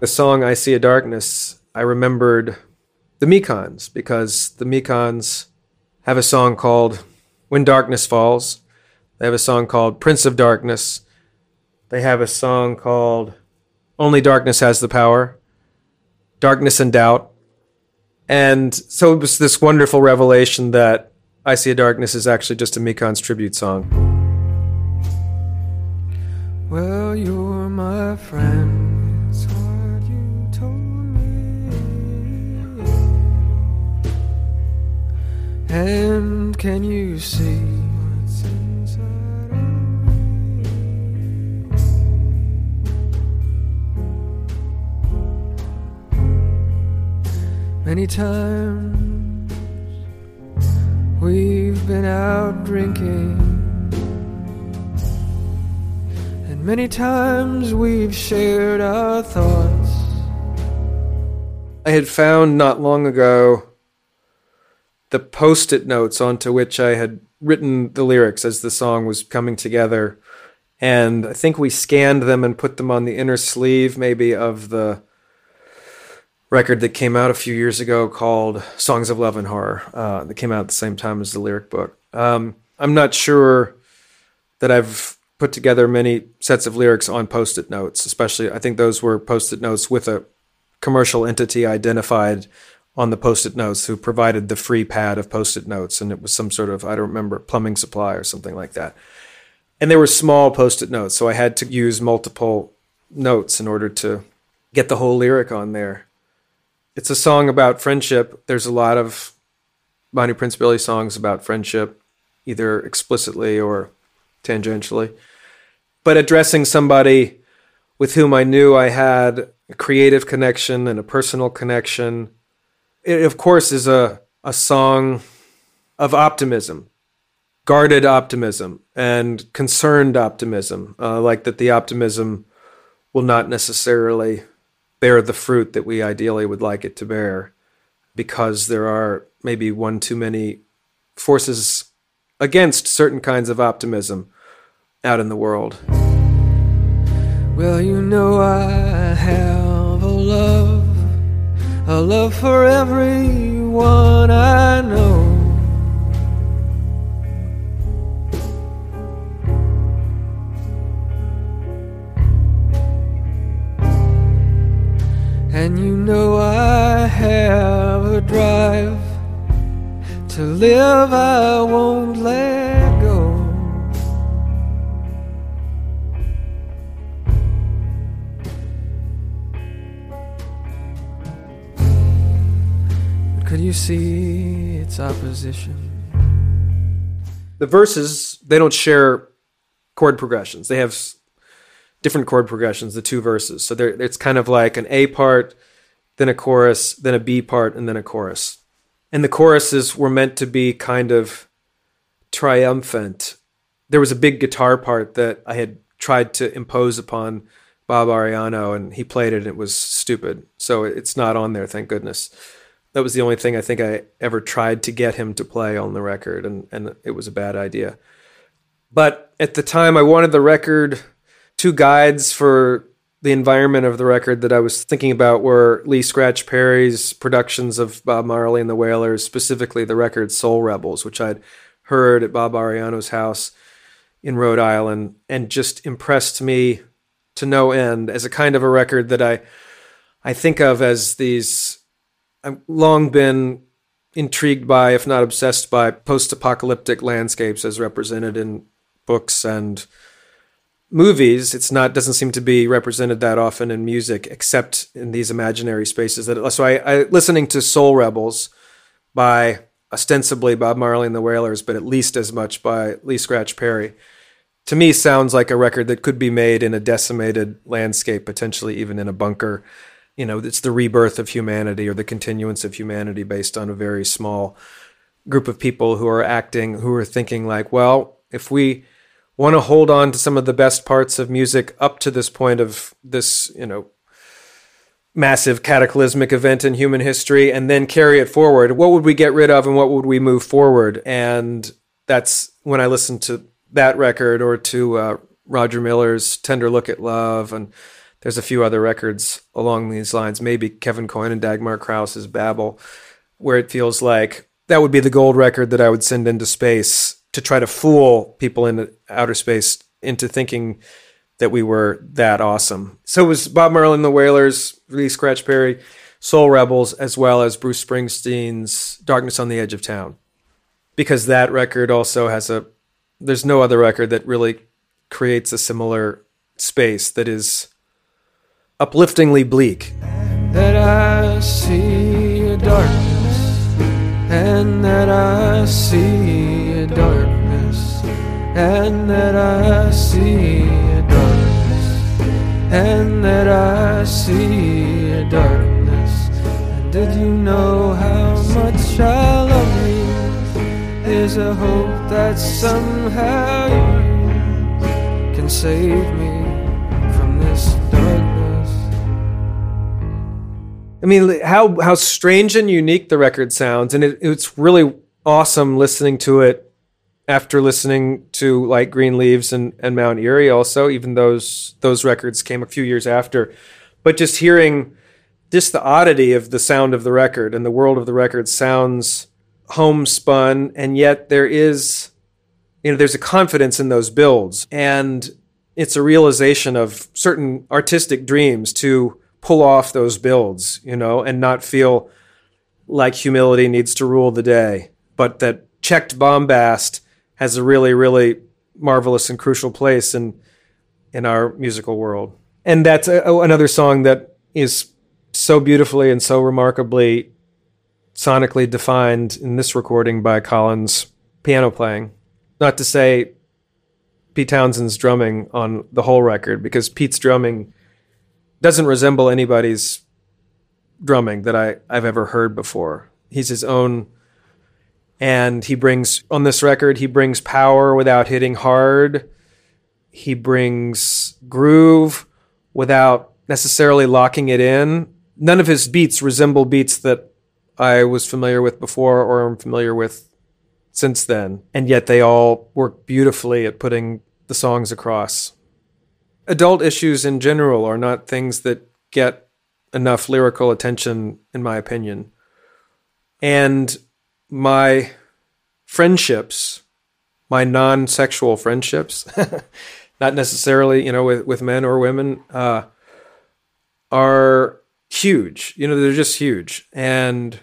The song I See a Darkness, I remembered the Mekons, because the Mekons have a song called When Darkness Falls. They have a song called Prince of Darkness. They have a song called Only Darkness Has the Power, Darkness and Doubt. And so it was this wonderful revelation that I See a Darkness is actually just a Mekons tribute song. Well, you're my friend. And can you see what's inside of me? Many times we've been out drinking, and many times we've shared our thoughts. I had found not long ago the Post-it notes onto which I had written the lyrics as the song was coming together. And I think we scanned them and put them on the inner sleeve, maybe, of the record that came out a few years ago called Songs of Love and Horror, that came out at the same time as the lyric book. I'm not sure that I've put together many sets of lyrics on Post-it notes, especially I think those were Post-it notes with a commercial entity identified on the Post-it notes who provided the free pad of Post-it notes. And it was some sort of, I don't remember, plumbing supply or something like that. And they were small Post-it notes, so I had to use multiple notes in order to get the whole lyric on there. It's a song about friendship. There's a lot of Bonnie Prince Billy songs about friendship, either explicitly or tangentially. But addressing somebody with whom I knew I had a creative connection and a personal connection, it, of course, is a song of optimism, guarded optimism and concerned optimism, like that the optimism will not necessarily bear the fruit that we ideally would like it to bear because there are maybe one too many forces against certain kinds of optimism out in the world. Well, you know I have a love for everyone I know. And you know I have a drive to live, I won't let go. But could you see its opposition? The verses, they don't share chord progressions. They have different chord progressions, the two verses. So it's kind of like an A part, then a chorus, then a B part, and then a chorus. And the choruses were meant to be kind of triumphant. There was a big guitar part that I had tried to impose upon Bob Arellano, and he played it, and it was stupid. So it's not on there, thank goodness. That was the only thing I think I ever tried to get him to play on the record, and it was a bad idea. But at the time, I wanted the record... Two guides for the environment of the record that I was thinking about were Lee Scratch Perry's productions of Bob Marley and the Wailers, specifically the record Soul Rebels, which I'd heard at Bob Arellano's house in Rhode Island, and just impressed me to no end as a kind of a record that I think of as these... I've long been intrigued by, if not obsessed by, post-apocalyptic landscapes as represented in books and... movies. It's not, doesn't seem to be represented that often in music, except in these imaginary spaces. So I listening to Soul Rebels by ostensibly Bob Marley and the Wailers, but at least as much by Lee Scratch Perry, to me sounds like a record that could be made in a decimated landscape, potentially even in a bunker. You know, it's the rebirth of humanity or the continuance of humanity based on a very small group of people who are acting, who are thinking like, well, if we want to hold on to some of the best parts of music up to this point of this, you know, massive cataclysmic event in human history and then carry it forward. What would we get rid of and what would we move forward? And that's when I listened to that record or to Roger Miller's Tender Look at Love. And there's a few other records along these lines, maybe Kevin Coyne and Dagmar Krause's Babel, where it feels like that would be the gold record that I would send into space to try to fool people in outer space into thinking that we were that awesome. So it was Bob Marley and the Wailers, Lee Scratch Perry, Soul Rebels, as well as Bruce Springsteen's Darkness on the Edge of Town. Because that record also has there's no other record that really creates a similar space that is upliftingly bleak. That I see a darkness, and that I see darkness, and that I see a darkness, and that I see a darkness. And did you know how much I love you? There's a hope that somehow you can save me from this darkness. I mean, how strange and unique the record sounds, and it's really awesome listening to it after listening to like Green Leaves and Mount Eerie also, even those records came a few years after. But just hearing just the oddity of the sound of the record and the world of the record sounds homespun, and yet there is, you know, there's a confidence in those builds, and it's a realization of certain artistic dreams to pull off those builds, you know, and not feel like humility needs to rule the day, but that checked bombast has a really, really marvelous and crucial place in our musical world. And that's another song that is so beautifully and so remarkably sonically defined in this recording by Colin's piano playing. Not to say Pete Townsend's drumming on the whole record, because Pete's drumming doesn't resemble anybody's drumming that I've ever heard before. He's his own, and he brings, on this record, he brings power without hitting hard. He brings groove without necessarily locking it in. None of his beats resemble beats that I was familiar with before or am familiar with since then. And yet they all work beautifully at putting the songs across. Adult issues in general are not things that get enough lyrical attention, in my opinion. And my friendships, my non-sexual friendships, not necessarily, you know, with men or women, are huge. You know, they're just huge and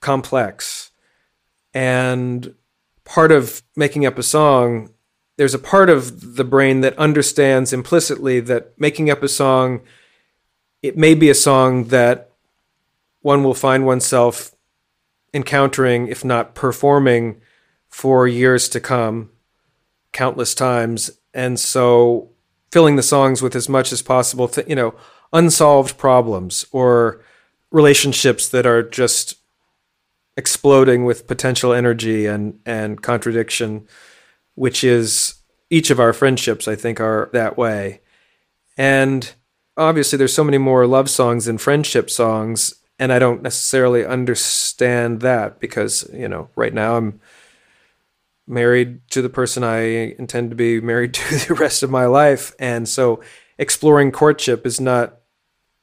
complex. And part of making up a song, there's a part of the brain that understands implicitly that making up a song, it may be a song that one will find oneself encountering, if not performing, for years to come, countless times. And so filling the songs with as much as possible, you know, unsolved problems or relationships that are just exploding with potential energy and contradiction, which is each of our friendships, I think, are that way. And obviously there's so many more love songs than friendship songs, and I don't necessarily understand that because, you know, right now I'm married to the person I intend to be married to the rest of my life. And so exploring courtship is not,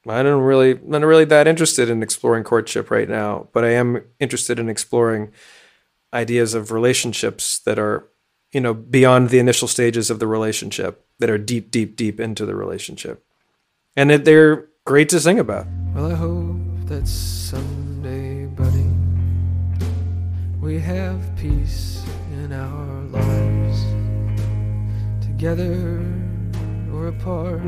I'm not really that interested in exploring courtship right now, but I am interested in exploring ideas of relationships that are, you know, beyond the initial stages of the relationship, that are deep, deep, deep into the relationship. And that they're great to sing about. Well, I hope that someday, buddy, we have peace in our lives, together or apart,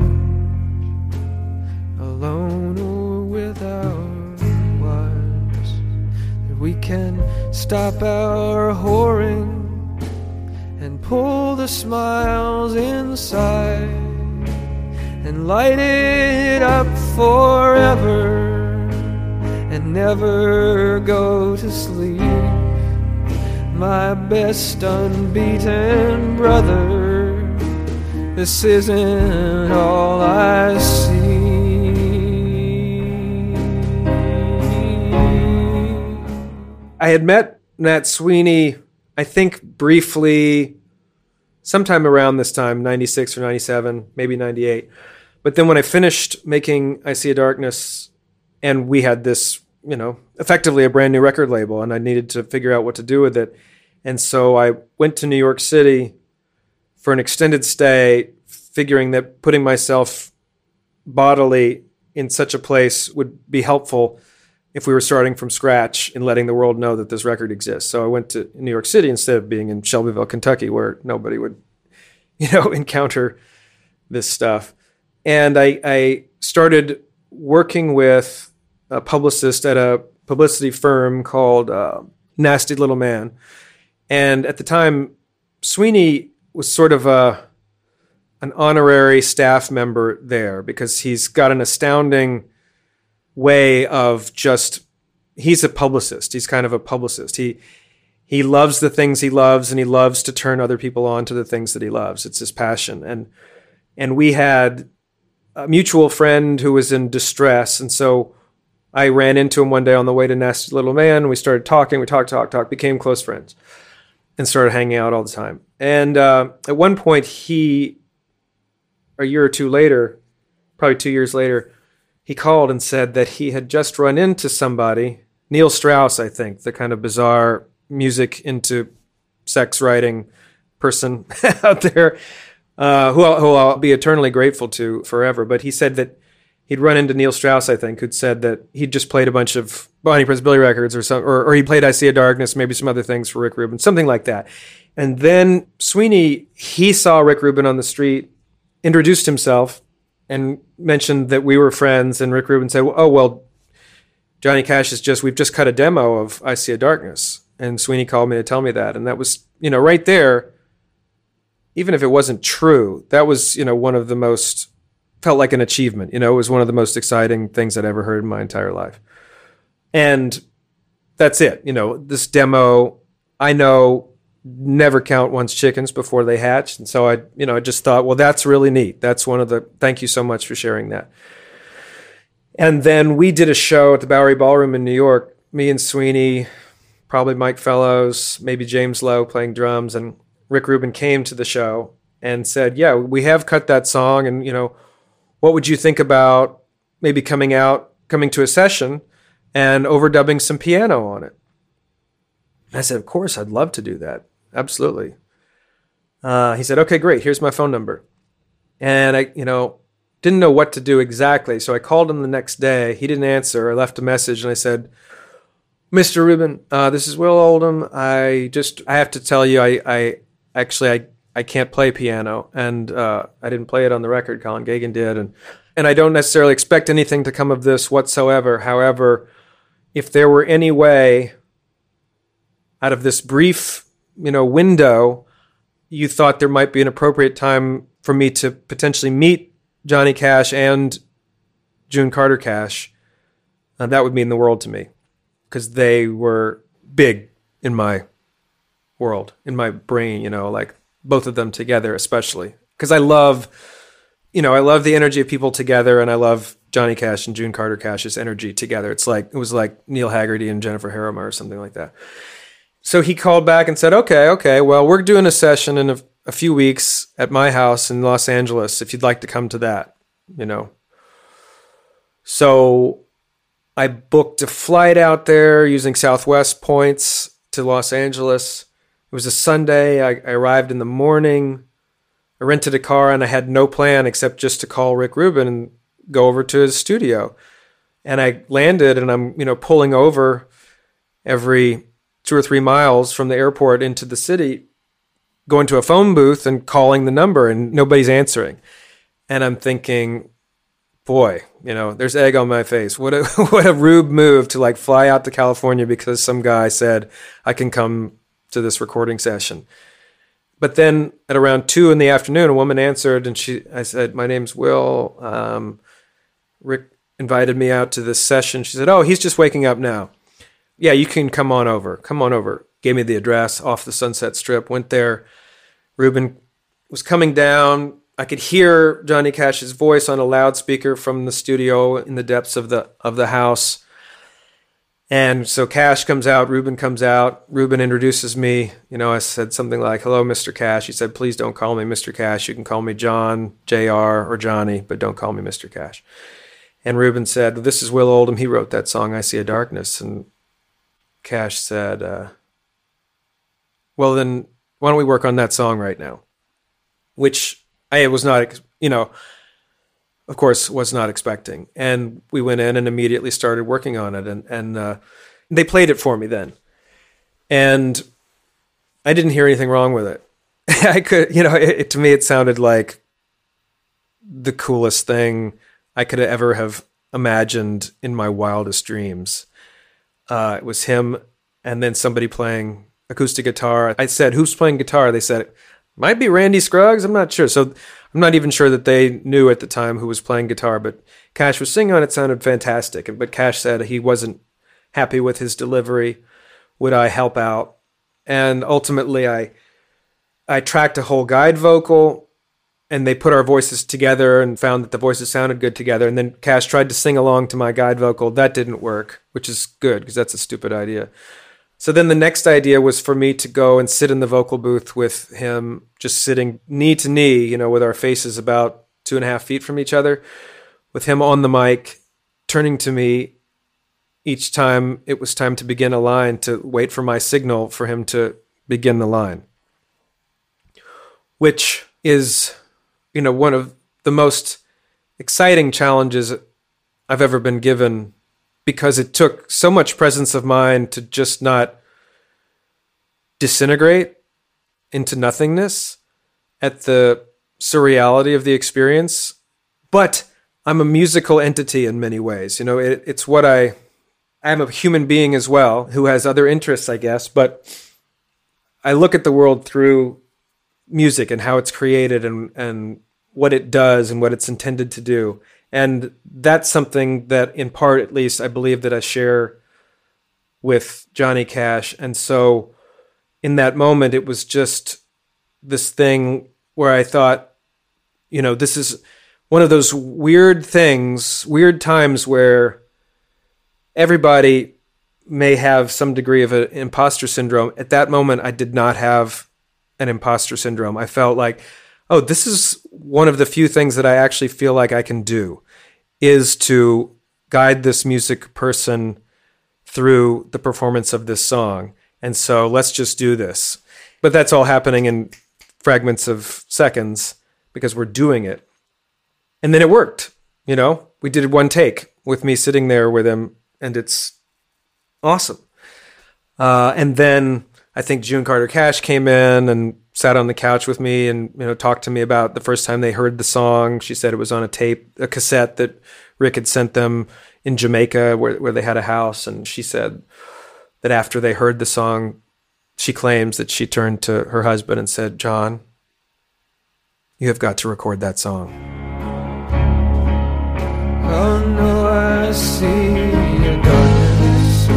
alone or with our wives, that we can stop our whoring and pull the smiles inside and light it up forever, and never go to sleep, my best unbeaten brother. This isn't all I see. I had met Nat Sweeney, I think briefly, sometime around this time, 96 or 97, maybe 98. But then when I finished making I See a Darkness, and we had this, you know, effectively a brand new record label, and I needed to figure out what to do with it. And so I went to New York City for an extended stay, figuring that putting myself bodily in such a place would be helpful if we were starting from scratch and letting the world know that this record exists. So I went to New York City instead of being in Shelbyville, Kentucky, where nobody would, you know, encounter this stuff. And I started working with a publicist at a publicity firm called Nasty Little Man. And at the time, Sweeney was sort of an honorary staff member there, because he's got an astounding way of just, he's a publicist. He's kind of a publicist. He loves the things he loves, and he loves to turn other people on to the things that he loves. It's his passion. And we had a mutual friend who was in distress. And so I ran into him one day on the way to Nasty Little Man. We started talking. We talked, became close friends and started hanging out all the time. And at one point, a year or two later, probably 2 years later, he called and said that he had just run into somebody, Neil Strauss, I think, the kind of bizarre music into sex writing person out there, who I'll be eternally grateful to forever. But he said that he'd run into Neil Strauss, I think, who'd said that he'd just played a bunch of Bonnie Prince Billy records or something, or he played I See a Darkness, maybe some other things for Rick Rubin, something like that. And then Sweeney, he saw Rick Rubin on the street, introduced himself, and mentioned that we were friends. And Rick Rubin said, oh, well, Johnny Cash is we've just cut a demo of I See a Darkness. And Sweeney called me to tell me that. And that was, right there, even if it wasn't true, that was, one of the most, felt like an achievement. It was one of the most exciting things I'd ever heard in my entire life. And that's it. This demo, I know, never count one's chickens before they hatch. And so I just thought, well, that's really neat. That's thank you so much for sharing that. And then we did a show at the Bowery Ballroom in New York, me and Sweeney, probably Mike Fellows, maybe James Lowe playing drums, and Rick Rubin came to the show and said, yeah, we have cut that song, and, what would you think about maybe coming to a session and overdubbing some piano on it? I said, of course, I'd love to do that. Absolutely. He said, okay, great. Here's my phone number. And I, didn't know what to do exactly, so I called him the next day. He didn't answer. I left a message, and I said, Mr. Rubin, this is Will Oldham. I have to tell you, I can't play piano, and I didn't play it on the record. Colin Gagon did, and I don't necessarily expect anything to come of this whatsoever. However, if there were any way out of this brief, window, you thought there might be an appropriate time for me to potentially meet Johnny Cash and June Carter Cash, that would mean the world to me. Because they were big in my world, in my brain, like both of them together, especially. Because I love the energy of people together, and I love Johnny Cash and June Carter Cash's energy together. It was like Neil Haggerty and Jennifer Harrimer or something like that. So he called back and said, okay, well, we're doing a session in a few weeks at my house in Los Angeles, if you'd like to come to that, So I booked a flight out there using Southwest points to Los Angeles. It was a Sunday. I arrived in the morning. I rented a car, and I had no plan except just to call Rick Rubin and go over to his studio. And I landed, and I'm, pulling over every 2 or 3 miles from the airport into the city, going to a phone booth and calling the number, and nobody's answering. And I'm thinking, boy, there's egg on my face. What a rube move to fly out to California because some guy said I can come to this recording session. But then at around 2 p.m, a woman answered, and I said, my name's Will. Rick invited me out to this session. She said, oh, he's just waking up now. Yeah, you can come on over. Come on over. Gave me the address off the Sunset Strip. Went there. Rubin was coming down. I could hear Johnny Cash's voice on a loudspeaker from the studio in the depths of the house. And so Cash comes out, Rubin comes out, Rubin introduces me. I said something like, hello, Mr. Cash. He said, please don't call me Mr. Cash. You can call me John, JR, or Johnny, but don't call me Mr. Cash. And Rubin said, this is Will Oldham. He wrote that song, I See a Darkness. And Cash said, well, then why don't we work on that song right now? Which I was not, of course, was not expecting. And we went in and immediately started working on it. And they played it for me then. And I didn't hear anything wrong with it. I could, to me, it sounded like the coolest thing I could ever have imagined in my wildest dreams. It was him and then somebody playing acoustic guitar. I said, who's playing guitar? They said, might be Randy Scruggs. I'm not sure. So I'm not even sure that they knew at the time who was playing guitar, but Cash was singing on it. Sounded fantastic. But Cash said he wasn't happy with his delivery. Would I help out? And ultimately I tracked a whole guide vocal, and they put our voices together and found that the voices sounded good together. And then Cash tried to sing along to my guide vocal. That didn't work, which is good because that's a stupid idea. So then the next idea was for me to go and sit in the vocal booth with him, just sitting knee to knee, with our faces about 2.5 feet from each other, with him on the mic turning to me each time it was time to begin a line, to wait for my signal for him to begin the line, which is, you know, one of the most exciting challenges I've ever been given, because it took so much presence of mind to just not disintegrate into nothingness at the surreality of the experience. But I'm a musical entity in many ways. You know, it's what I'm a human being as well, who has other interests, I guess, but I look at the world through music and how it's created and what it does and what it's intended to do. And that's something that, in part at least, I believe that I share with Johnny Cash. And so in that moment, it was just this thing where I thought, you know, this is one of those weird things, weird times where everybody may have some degree of an imposter syndrome. At that moment, I did not have an imposter syndrome. I felt like, oh, this is one of the few things that I actually feel like I can do, is to guide this music person through the performance of this song. And so let's just do this. But that's all happening in fragments of seconds because we're doing it. And then it worked. You know, we did one take with me sitting there with him, and it's awesome. And then I think June Carter Cash came in and sat on the couch with me and, you know, talked to me about the first time they heard the song. She said it was on a tape, a cassette that Rick had sent them in Jamaica where they had a house. And she said that after they heard the song, she claims that she turned to her husband and said, "John, you have got to record that song." Oh no, I see a darkness.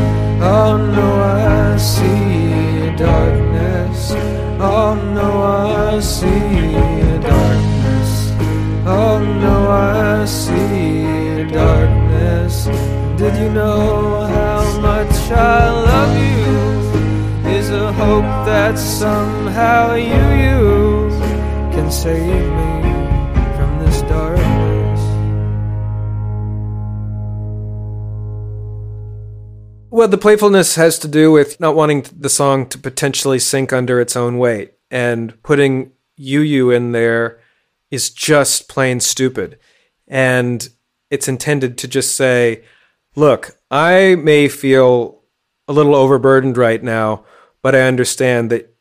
Oh no, I see a darkness. Oh no, I see a darkness. Oh no, I see a darkness. Did you know how much I love you? Is a hope that somehow you can save me from this darkness. Well, the playfulness has to do with not wanting the song to potentially sink under its own weight. And putting you in there is just plain stupid. And it's intended to just say, look, I may feel a little overburdened right now, but I understand that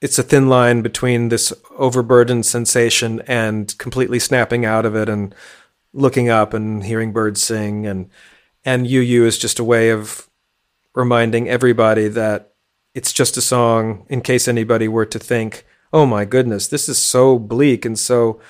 it's a thin line between this overburdened sensation and completely snapping out of it and looking up and hearing birds sing. And you is just a way of reminding everybody that it's just a song, in case anybody were to think, oh my goodness, this is so bleak and so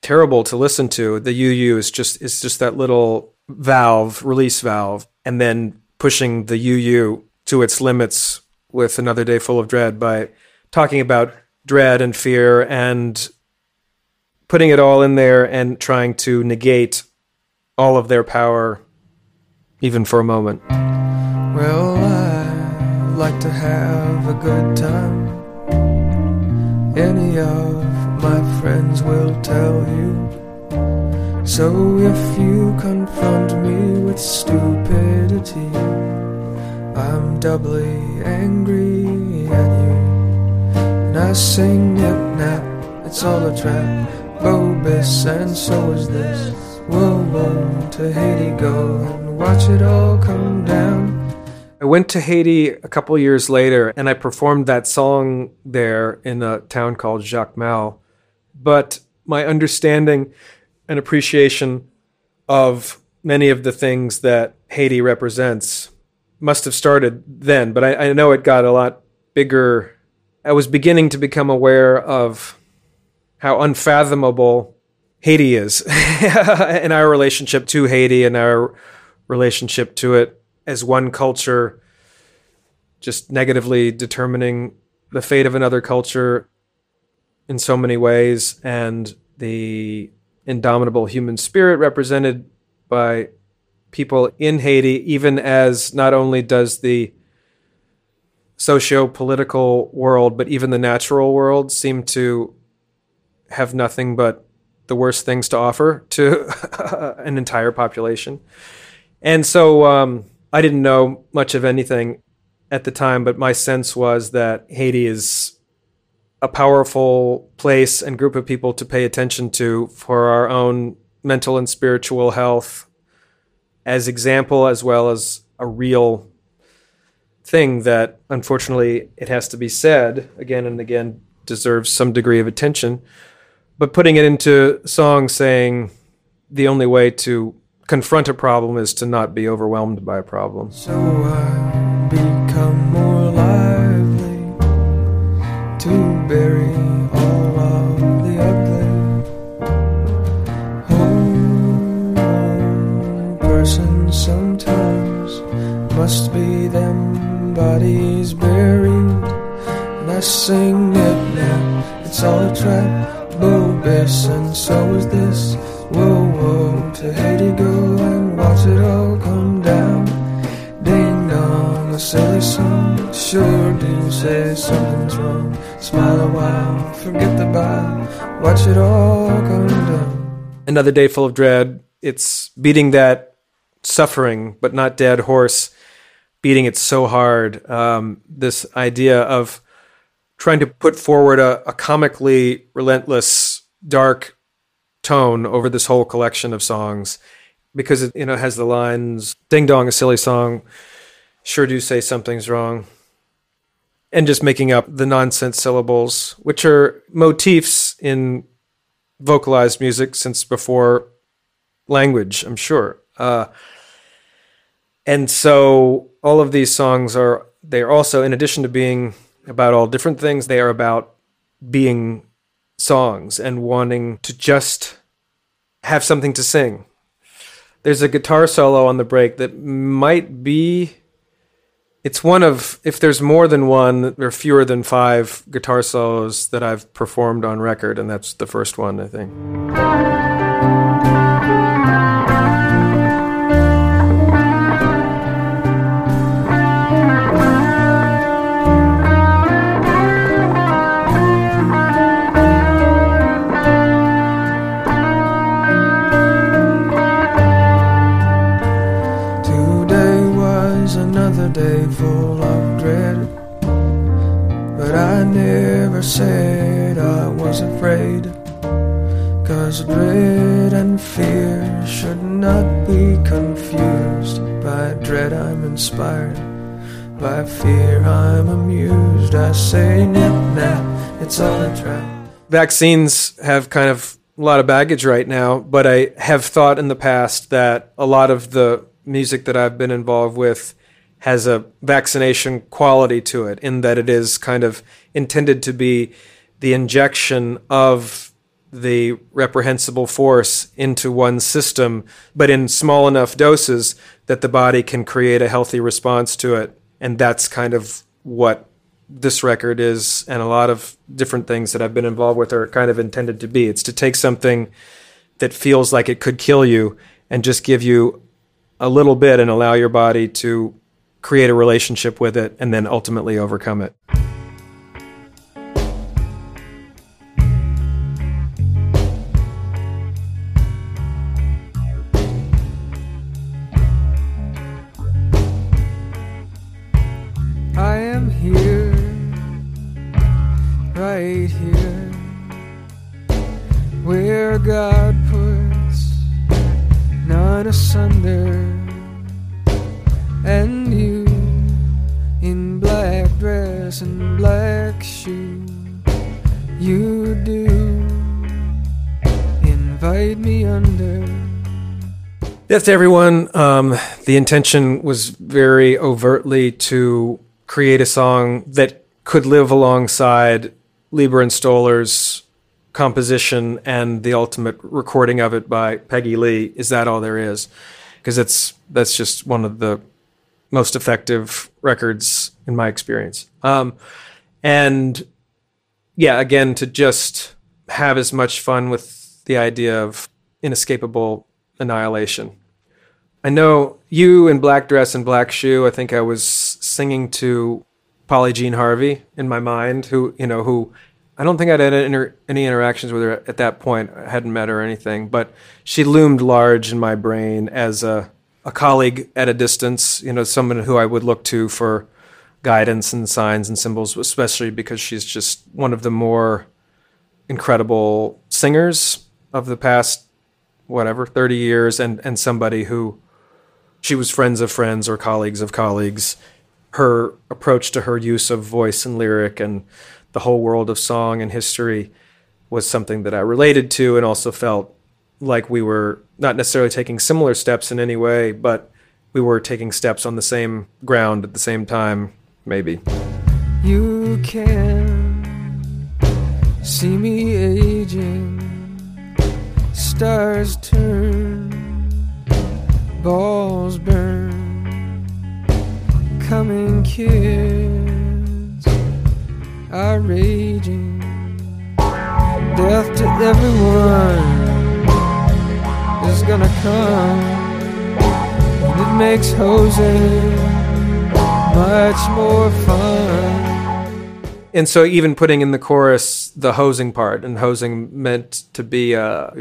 terrible to listen to. The you is just that little valve, release valve, and then pushing the you to its limits with Another Day Full of Dread by talking about dread and fear and putting it all in there and trying to negate all of their power, even for a moment. Well, I like to have a good time. Any of my friends will tell you. So if you confront me with stupidity, I'm doubly angry at you. And I say nip-nap, it's all a trap, Bovis, and so is this. Whoa, to Haiti go and watch it all come down. I went to Haiti a couple years later, and I performed that song there in a town called Jacmel. But my understanding an appreciation of many of the things that Haiti represents must have started then, but I know it got a lot bigger. I was beginning to become aware of how unfathomable Haiti is and our relationship to Haiti and our relationship to it as one culture, just negatively determining the fate of another culture in so many ways, and the indomitable human spirit represented by people in Haiti, even as not only does the socio-political world, but even the natural world seem to have nothing but the worst things to offer to an entire population. And so I didn't know much of anything at the time, but my sense was that Haiti is a powerful place and group of people to pay attention to for our own mental and spiritual health as example, as well as a real thing that, unfortunately, it has to be said again and again, deserves some degree of attention. But putting it into song, saying the only way to confront a problem is to not be overwhelmed by a problem. So I become more lively to bury all of the ugly. Whole person sometimes must be them bodies buried. And I sing it now, it's all a trap. Bogus, and so is this. Whoa, whoa, to Haiti go and watch it all come down. Ding dong, a silly song, sure do say something's wrong. Smile a while, forget the bile, watch it all come down. Another Day Full of Dread. It's beating that suffering, but not dead horse, beating it so hard. This idea of trying to put forward a comically relentless, dark tone over this whole collection of songs, because it has the lines, ding dong, a silly song, sure do say something's wrong, and just making up the nonsense syllables, which are motifs in vocalized music since before language, I'm sure. And so all of these songs they are also, in addition to being about all different things, they are about being songs and wanting to just have something to sing. There's a guitar solo on the break that might be, it's one of, if there's more than one or fewer than five guitar solos that I've performed on record, and that's the first one, I think. Day full of dread, but I never said I was afraid, 'cause dread and fear should not be confused. By dread I'm inspired, by fear I'm amused. I say nip now, it's all a trap. Vaccines have kind of a lot of baggage right now, but I have thought in the past that a lot of the music that I've been involved with has a vaccination quality to it, in that it is kind of intended to be the injection of the reprehensible force into one's system, but in small enough doses that the body can create a healthy response to it. And that's kind of what this record is, and a lot of different things that I've been involved with are kind of intended to be. It's to take something that feels like it could kill you and just give you a little bit and allow your body to create a relationship with it, and then ultimately overcome it. I am here, right here, where God puts none asunder. And you, in black dress and black shoe, you do invite me under. Death to Everyone, the intention was very overtly to create a song that could live alongside Lieber and Stoller's composition and the ultimate recording of it by Peggy Lee, Is That All There Is? Because that's just one of the most effective records in my experience. And yeah, again, to just have as much fun with the idea of inescapable annihilation. I know you in black dress and black shoe, I think I was singing to Polly Jean Harvey in my mind, who I don't think I'd had any interactions with her at that point. I hadn't met her or anything, but she loomed large in my brain as a colleague at a distance, you know, someone who I would look to for guidance and signs and symbols, especially because she's just one of the more incredible singers of the past, whatever, 30 years, and somebody who she was friends of friends or colleagues of colleagues. Her approach to her use of voice and lyric and the whole world of song and history was something that I related to, and also felt like we were not necessarily taking similar steps in any way, but we were taking steps on the same ground at the same time, maybe. You can see me aging, stars turn, balls burn, coming kids are raging, death to everyone is gonna come, and it makes Jose much more fun. And so even putting in the chorus the hosing part, and hosing meant to be a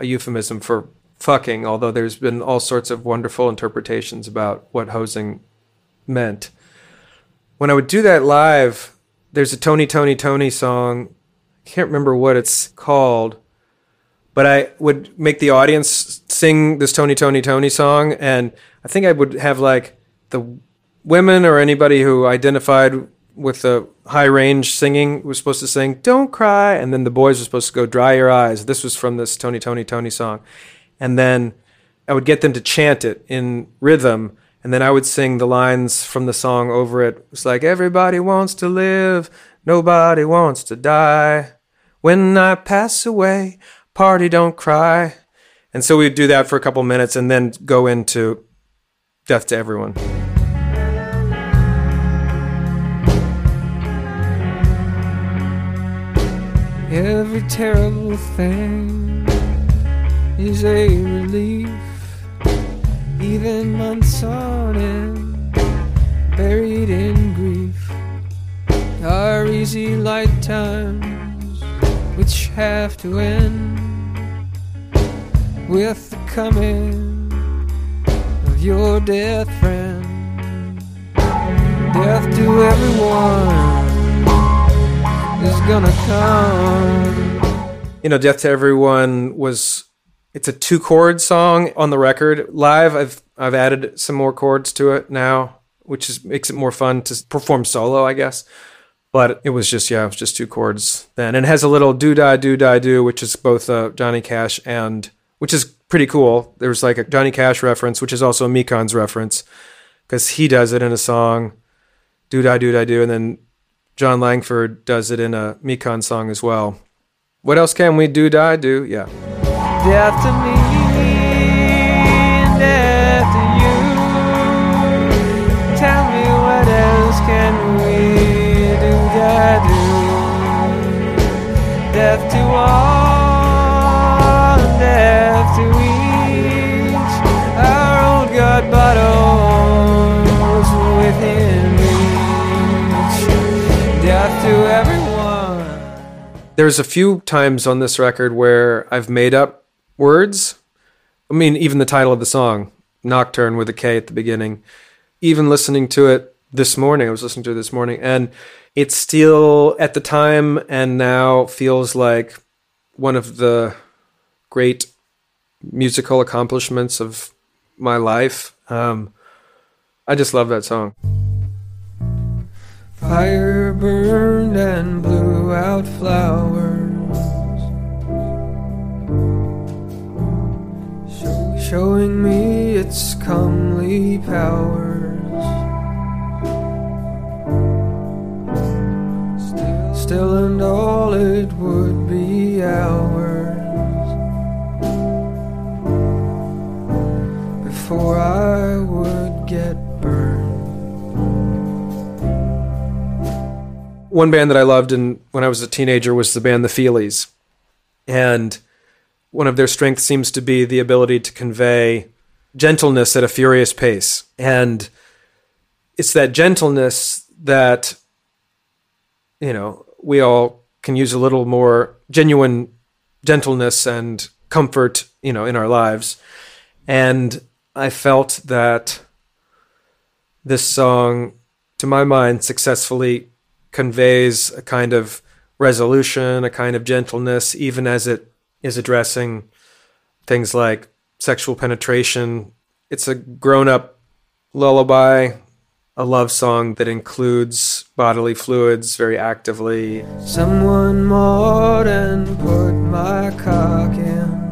euphemism for fucking, although there's been all sorts of wonderful interpretations about what hosing meant. When I would do that live, there's a Tony song, I can't remember what it's called, but I would make the audience sing this Tony song, and I think I would have like the women or anybody who identified with the high range singing was supposed to sing, "Don't Cry," and then the boys were supposed to go, "Dry Your Eyes." This was from this Tony song. And then I would get them to chant it in rhythm, and then I would sing the lines from the song over it. It's like, "Everybody wants to live, nobody wants to die. When I pass away, party, don't cry." And so we'd do that for a couple minutes and then go into "Death to Everyone." Every terrible thing is a relief, even months on end, buried in grief. Our easy light times, which have to end with the coming of your death friend. Death to everyone is gonna come. You know, "Death to Everyone" it's a 2-chord song on the record. Live, I've added some more chords to it now, which makes it more fun to perform solo, I guess. But it was just 2 chords then. And it has a little do-da-do-da-do, which is both Johnny Cash and... which is pretty cool. There's like a Johnny Cash reference, which is also a Mekons reference, because he does it in a song, do-da-do-da-do, and then John Langford does it in a Mekon song as well. What else can we do-da-do? Yeah. Death to me, death to you. Tell me what else can we do-da-do. Death to all. To reach our old God bottles within reach. Death to everyone. There's a few times on this record where I've made up words. I mean, even the title of the song, Nocturne with a K at the beginning. Even listening to it this morning, I was listening to it this morning, and it still, at the time and now, feels like one of the great musical accomplishments of my life. I just love that song. Fire burned and blew out flowers, showing me its comely powers. Still and all it would be ours, for I would get burned. One band that I loved when I was a teenager was the band The Feelies. And one of their strengths seems to be the ability to convey gentleness at a furious pace. And it's that gentleness that, you know, we all can use a little more genuine gentleness and comfort, you know, in our lives. And I felt that this song, to my mind, successfully conveys a kind of resolution, a kind of gentleness, even as it is addressing things like sexual penetration. It's a grown-up lullaby, a love song that includes bodily fluids very actively. Someone more than put my cock in.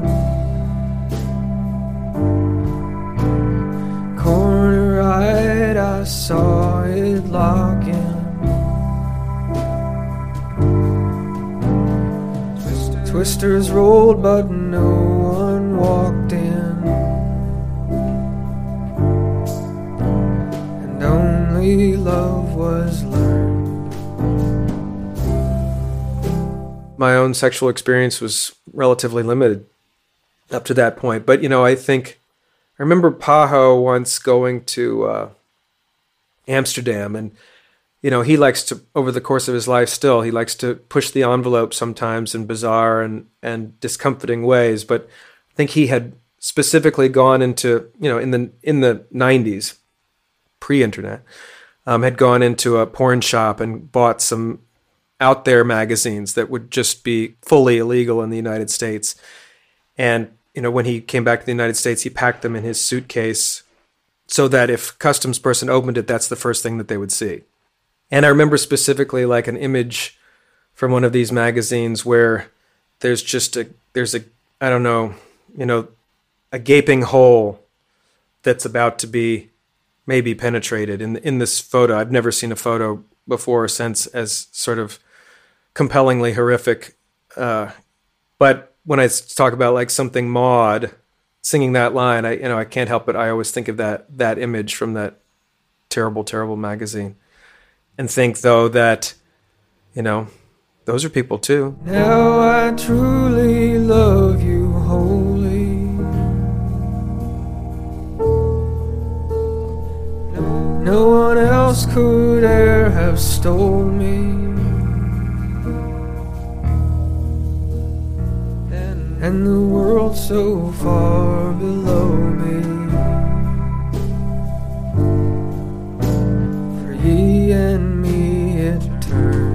Corner right, I saw it lock in. Twisters rolled, but no one walked in. Love was learned. My own sexual experience was relatively limited up to that point. But, you know, I think I remember Pajo once going to Amsterdam, and, you know, he likes to, over the course of his life still, he likes to push the envelope sometimes in bizarre and discomforting ways. But I think he had specifically gone into, you know, in the 90s, pre-internet, had gone into a porn shop and bought some out there magazines that would just be fully illegal in the United States. And, you know, when he came back to the United States, he packed them in his suitcase so that if customs person opened it, that's the first thing that they would see. And I remember specifically like an image from one of these magazines where there's just there's a, I don't know, you know, a gaping hole that's about to be maybe penetrated in this photo. I've never seen a photo before or since as sort of compellingly horrific. But when I talk about like something Maud singing that line, I can't help it. I always think of that image from that terrible, terrible magazine, and think though that, you know, those are people too. Now I truly love you wholly. No one else could e'er have stole me. And the world so far below me. For ye and me it turned.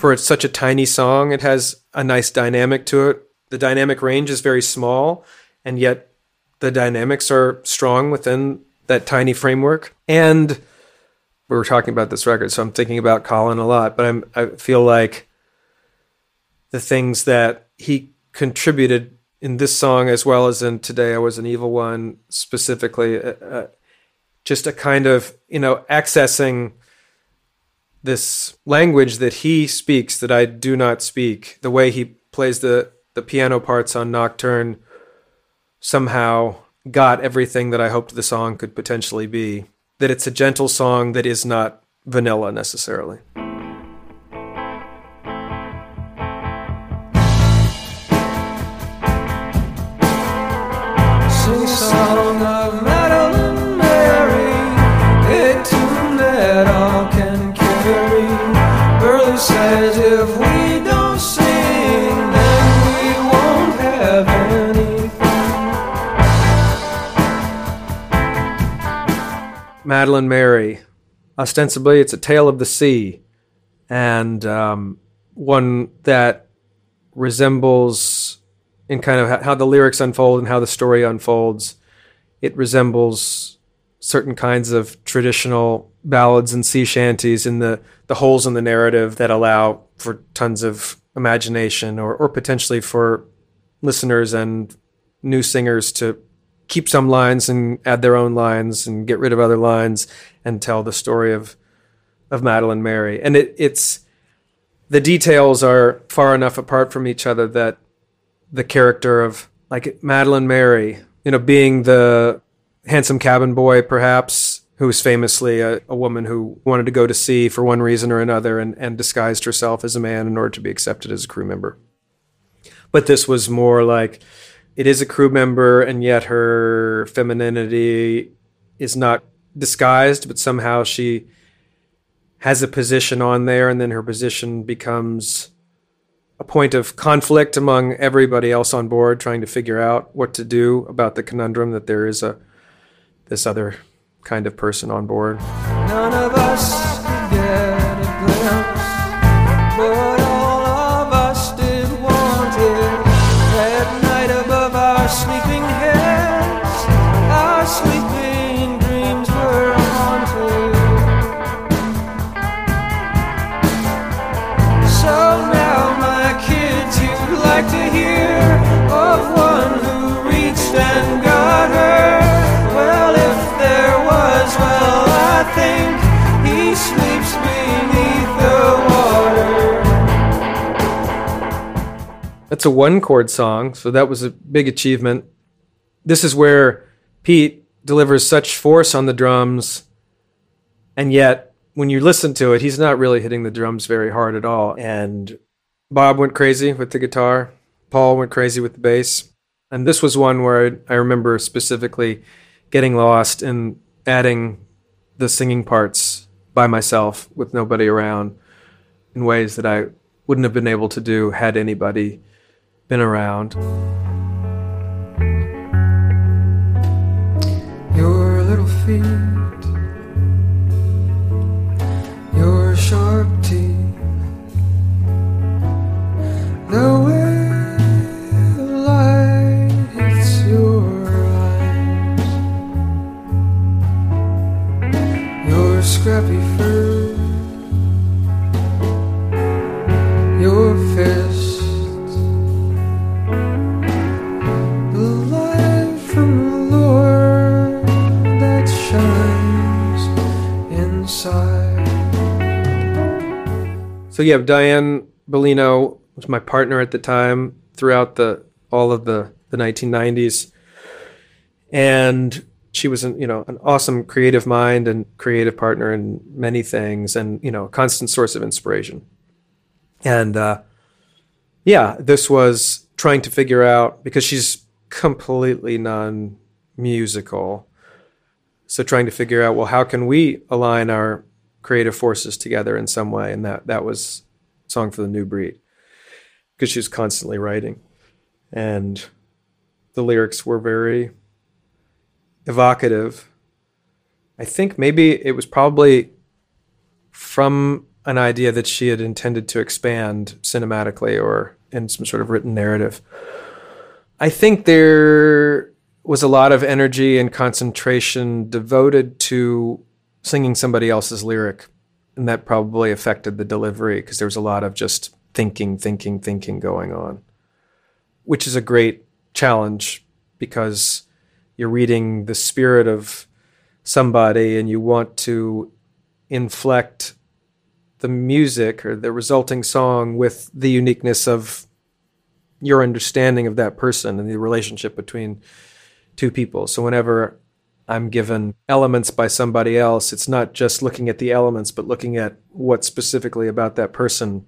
For it's such a tiny song, it has a nice dynamic to it. The dynamic range is very small, and yet the dynamics are strong within that tiny framework. And we were talking about this record, so I'm thinking about Colin a lot, but I feel like the things that he contributed in this song, as well as in Today I Was an Evil One, specifically, just a kind of, you know, accessing this language that he speaks that I do not speak, the way he plays the piano parts on Nocturne, somehow got everything that I hoped the song could potentially be. That it's a gentle song that is not vanilla necessarily. Madeline Mary, ostensibly it's a tale of the sea, and one that resembles, in kind of how the lyrics unfold and how the story unfolds, it resembles certain kinds of traditional ballads and sea shanties in the holes in the narrative that allow for tons of imagination or potentially for listeners and new singers to keep some lines and add their own lines and get rid of other lines and tell the story of Madeline Mary. And it's the details are far enough apart from each other that the character of like Madeline Mary, you know, being the handsome cabin boy perhaps, who was famously a woman who wanted to go to sea for one reason or another and disguised herself as a man in order to be accepted as a crew member. But this was more like, it is a crew member, and yet her femininity is not disguised, but somehow she has a position on there, and then her position becomes a point of conflict among everybody else on board, trying to figure out what to do about the conundrum that there is this other kind of person on board. None of us could get a glimpse, but all of us did want it. That night above our sleeping heads, our sleeping dreams were haunted. So now, my kids, you'd like to hear of one who reached and got her. That's a one-chord song, so that was a big achievement. This is where Pete delivers such force on the drums, and yet when you listen to it, he's not really hitting the drums very hard at all. And Bob went crazy with the guitar. Paul went crazy with the bass. And this was one where I remember specifically getting lost and adding the singing parts by myself with nobody around in ways that I wouldn't have been able to do had anybody been around. Your little feet, your sharp teeth, the way of light hits your eyes, your scrappy fur, your fist. So yeah, Diane Bellino was my partner at the time throughout all of the 1990s, and she was an awesome creative mind and creative partner in many things, and a constant source of inspiration. And this was trying to figure out, because she's completely non-musical, so trying to figure out, well, how can we align our creative forces together in some way, and that was Song for the New Breed, because she was constantly writing, and the lyrics were very evocative. I think maybe it was probably from an idea that she had intended to expand cinematically or in some sort of written narrative. I think there was a lot of energy and concentration devoted to singing somebody else's lyric, and that probably affected the delivery, because there was a lot of just thinking going on, which is a great challenge, because you're reading the spirit of somebody and you want to inflect the music or the resulting song with the uniqueness of your understanding of that person and the relationship between two people. So whenever I'm given elements by somebody else, it's not just looking at the elements, but looking at what specifically about that person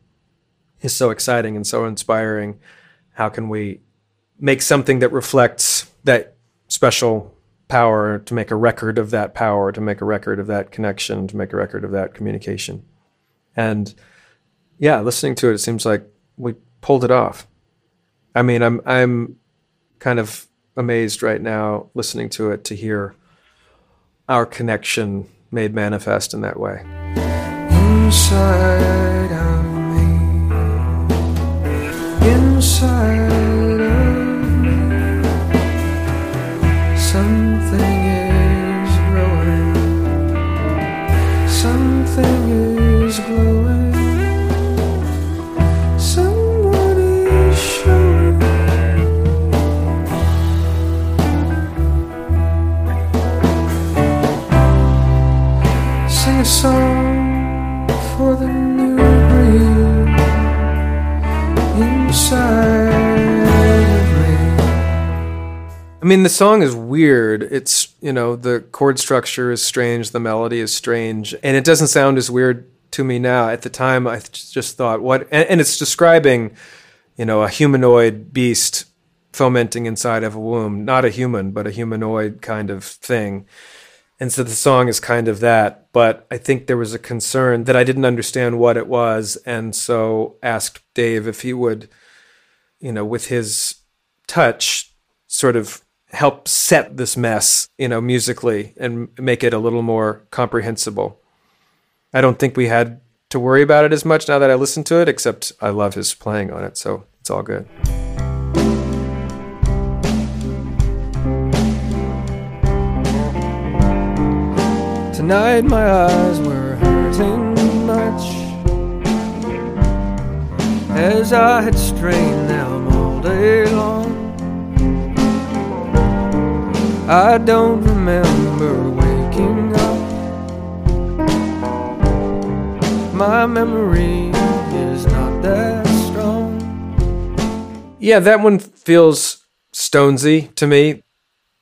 is so exciting and so inspiring. How can we make something that reflects that special power, to make a record of that power, to make a record of that connection, to make a record of that communication? And yeah, listening to it, it seems like we pulled it off. I mean, I'm kind of amazed right now listening to it, to hear our connection made manifest in that way. Inside of me, inside of me, something is growing, something is glowing, someone is showing. Sing a song for the new breed inside. I mean, the song is weird. It's, the chord structure is strange, the melody is strange, and it doesn't sound as weird to me now. At the time, I just thought, what? And it's describing, a humanoid beast fomenting inside of a womb. Not a human, but a humanoid kind of thing. And so the song is kind of that, but I think there was a concern that I didn't understand what it was, and so asked Dave if he would, you know, with his touch, sort of help set this mess, you know, musically and make it a little more comprehensible. I don't think we had to worry about it as much now that I listen to it, except I love his playing on it, so it's all good. Tonight my eyes were hurting much, as I had strained them all day long. I don't remember waking up, my memory is not that strong. Yeah, that one feels Stonesy to me.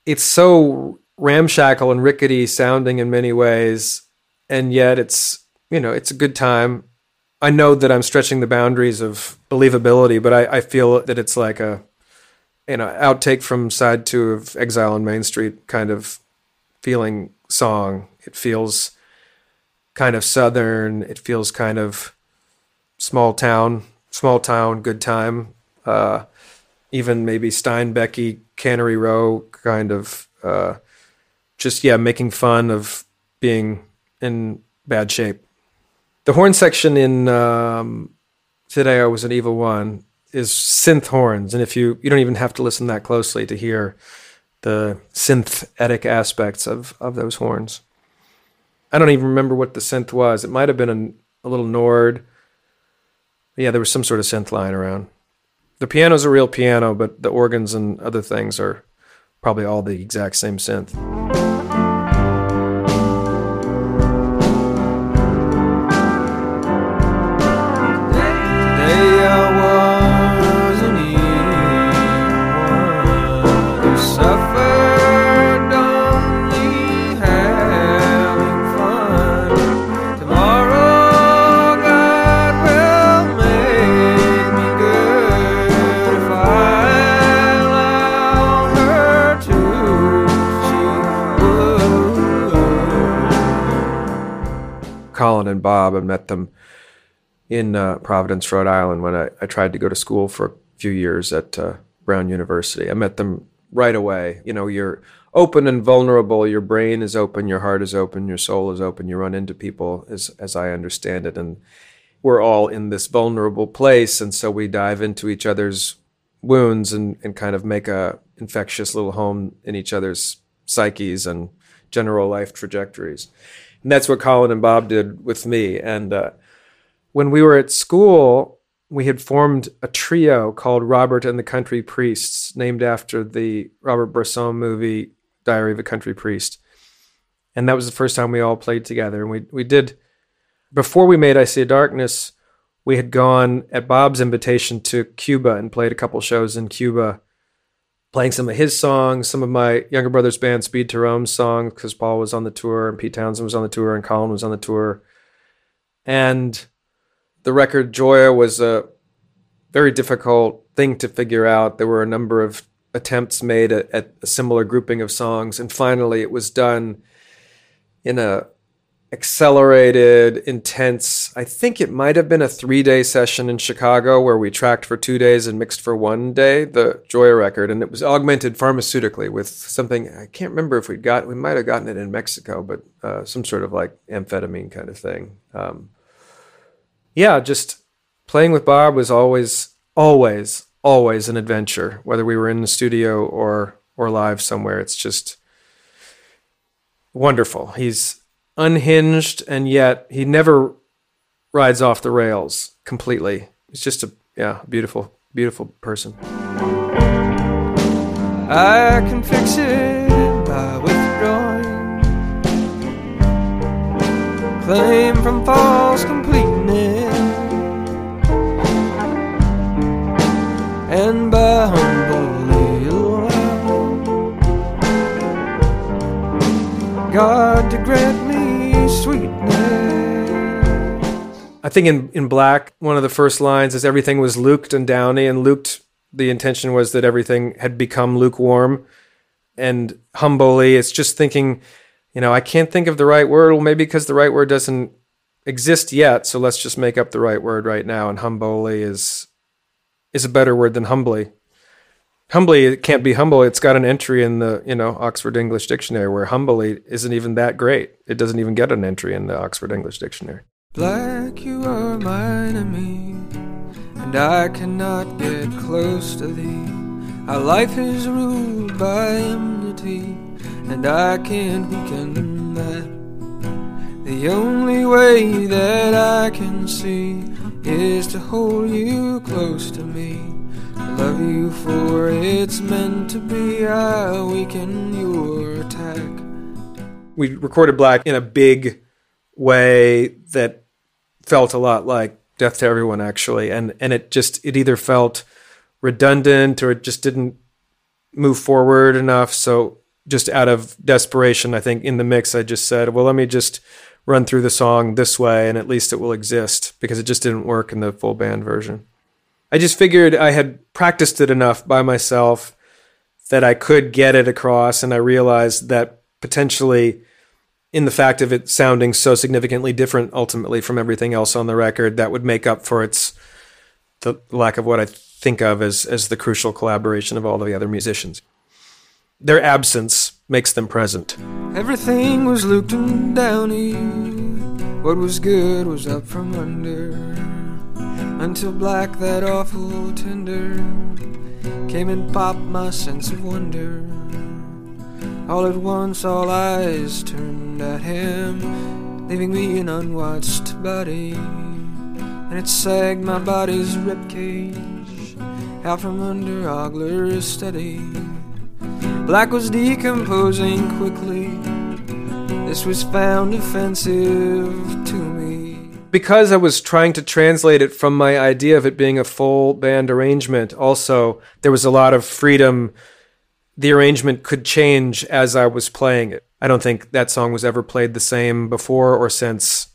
It's so ramshackle and rickety sounding in many ways, and yet it's, you know, it's a good time. I know that I'm stretching the boundaries of believability, but I feel that it's like a, you know, outtake from side 2 of Exile on Main Street kind of feeling song. It feels kind of southern, it feels kind of small town good time, even maybe Steinbecky, Cannery Row kind of just, yeah, making fun of being in bad shape. The horn section in Today I Was an Evil One is synth horns. And if you don't even have to listen that closely to hear the synthetic aspects of those horns. I don't even remember what the synth was. It might have been a little Nord. Yeah, there was some sort of synth lying around. The piano's a real piano, but the organs and other things are probably all the exact same synth. Colin and Bob, I met them in Providence, Rhode Island, when I tried to go to school for a few years at Brown University. I met them right away. You know, you're open and vulnerable. Your brain is open. Your heart is open. Your soul is open. You run into people, as I understand it. And we're all in this vulnerable place. And so we dive into each other's wounds and kind of make a infectious little home in each other's psyches and general life trajectories. And that's what Colin and Bob did with me. And when we were at school, we had formed a trio called Robert and the Country Priests, named after the Robert Bresson movie, Diary of a Country Priest. And that was the first time we all played together. And we did, before we made I See a Darkness, we had gone at Bob's invitation to Cuba and played a couple shows in Cuba, playing some of his songs, some of my younger brother's band, Speed to Rome's songs, because Paul was on the tour and Pete Townsend was on the tour and Colin was on the tour. And the record Joya was a very difficult thing to figure out. There were a number of attempts made at a similar grouping of songs. And finally, it was done in a accelerated, intense, I think it might have been a 3-day session in Chicago where we tracked for 2 days and mixed for 1 day, the Joya record. And it was augmented pharmaceutically with something, I can't remember if we might have gotten it in Mexico, but some sort of like amphetamine kind of thing. Yeah, just playing with Bob was always an adventure, whether we were in the studio or live somewhere. It's just wonderful. He's unhinged, and yet he never rides off the rails completely. He's just a beautiful, beautiful person. I can fix it by withdrawing, claim from false completeness, and by humbly allowing God to grant me sweetness. I think in Black, one of the first lines is everything was luked and downy, and luked, the intention was that everything had become lukewarm, and humbly, it's just thinking, you know, I can't think of the right word. Well, maybe because the right word doesn't exist yet, so let's just make up the right word right now. And humbly is a better word than humbly. Humbly, it can't be humble. It's got an entry in the, you know, Oxford English Dictionary, where humbly isn't even that great. It doesn't even get an entry in the Oxford English Dictionary. Black, you are my enemy, and I cannot get close to thee. Our life is ruled by enmity, and I can't weaken that. The only way that I can see is to hold you close to me. Love you for it's meant to be. I weaken your attack. We recorded Black in a big way that felt a lot like Death to Everyone, actually, and it either felt redundant or it just didn't move forward enough. So just out of desperation, I think in the mix, I just said, well, let me just run through the song this way, and at least it will exist, because it just didn't work in the full band version. I just figured I had practiced it enough by myself that I could get it across, and I realized that potentially in the fact of it sounding so significantly different ultimately from everything else on the record, that would make up for the lack of what I think of as the crucial collaboration of all the other musicians. Their absence makes them present. Everything was looped and downy. What was good was up from under. Until Black, that awful tender, came and popped my sense of wonder. All at once all eyes turned at him, leaving me an unwatched body. And it sagged my body's ribcage out from under Ogler's study. Black was decomposing quickly. This was found offensive to me. Because I was trying to translate it from my idea of it being a full band arrangement, also, there was a lot of freedom. The arrangement could change as I was playing it. I don't think that song was ever played the same before or since.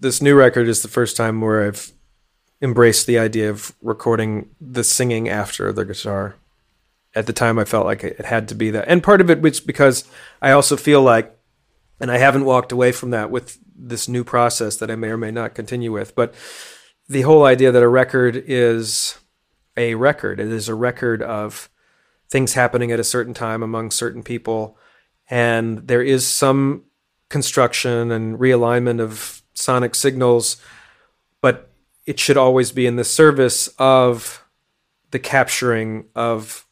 This new record is the first time where I've embraced the idea of recording the singing after the guitar. At the time, I felt like it had to be that. And part of it was because I also feel like, and I haven't walked away from that with this new process that I may or may not continue with, but the whole idea that a record is a record. It is a record of things happening at a certain time among certain people. And there is some construction and realignment of sonic signals, but it should always be in the service of the capturing of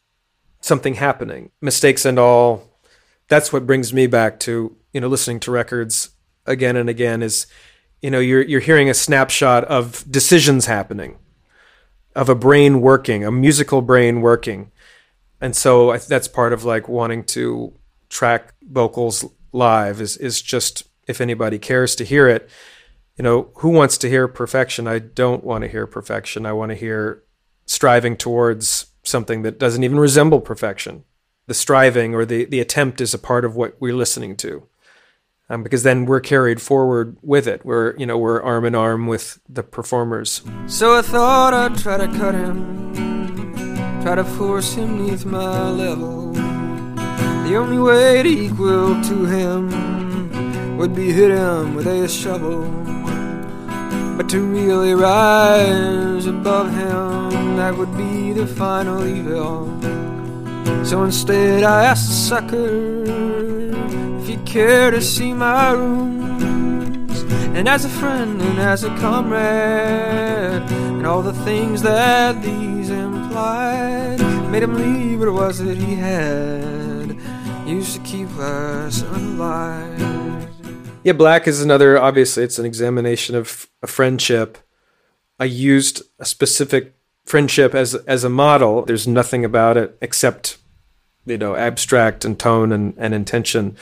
something happening. Mistakes and all. That's what brings me back to, you know, listening to records again and again is, you know, you're hearing a snapshot of decisions happening, of a brain working, a musical brain working. And so that's part of like wanting to track vocals live is just, if anybody cares to hear it, you know, who wants to hear perfection? I don't want to hear perfection. I want to hear striving towards something that doesn't even resemble perfection. The striving or the attempt is a part of what we're listening to. Because then we're carried forward with it. We're arm in arm with the performers. So I thought I'd try to cut him, try to force him neath my level. The only way to equal to him would be hit him with a shovel. But to really rise above him, that would be the final evil. So instead I asked the sucker if you care to see my rooms, and as a friend and as a comrade, and all the things that these implied, made him leave what it was that he had used to keep us alive. Yeah, Black is another, obviously it's an examination of a friendship. I used a specific friendship as a model. There's nothing about it except, you know, abstract and tone and intention.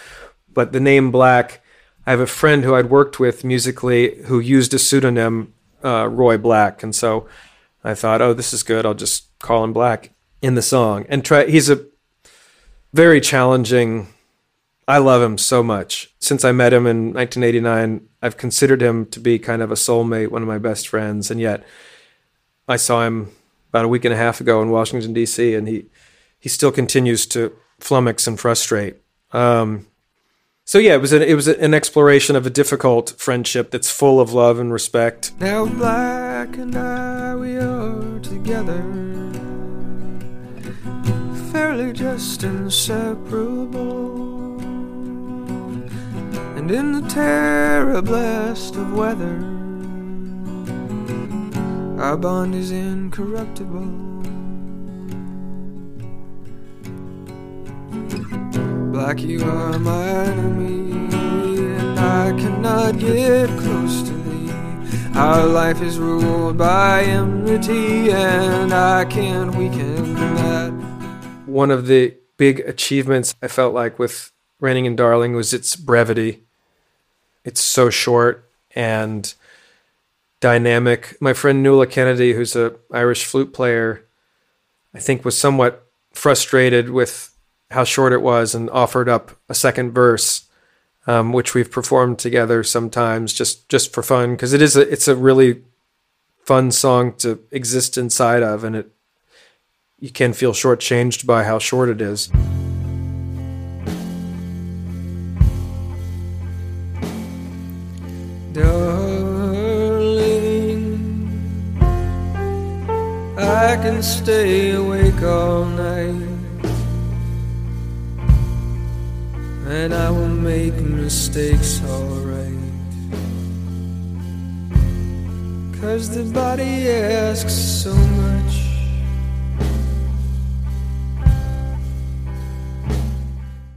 But the name Black, I have a friend who I'd worked with musically who used a pseudonym, Roy Black. And so I thought, oh, this is good. I'll just call him Black in the song. And he's a very challenging, I love him so much. Since I met him in 1989, I've considered him to be kind of a soulmate, one of my best friends. And yet I saw him about a week and a half ago in Washington, D.C., and he still continues to flummox and frustrate. So yeah, it was an exploration of a difficult friendship that's full of love and respect. Now Black and I, we are together, fairly just inseparable. And in the terror blast of weather, our bond is incorruptible. Black, you are my enemy, and I cannot get close to thee. Our life is ruled by enmity, and I can't weaken that. One of the big achievements I felt like with Raining and Darling was its brevity. It's so short and dynamic. My friend Nuala Kennedy, who's an Irish flute player, I think was somewhat frustrated with how short it was and offered up a second verse, which we've performed together sometimes just for fun. Cause it's a really fun song to exist inside of. And you can feel shortchanged by how short it is. Darling, I can stay awake all night, and I will make mistakes, alright. 'Cause the body asks so much.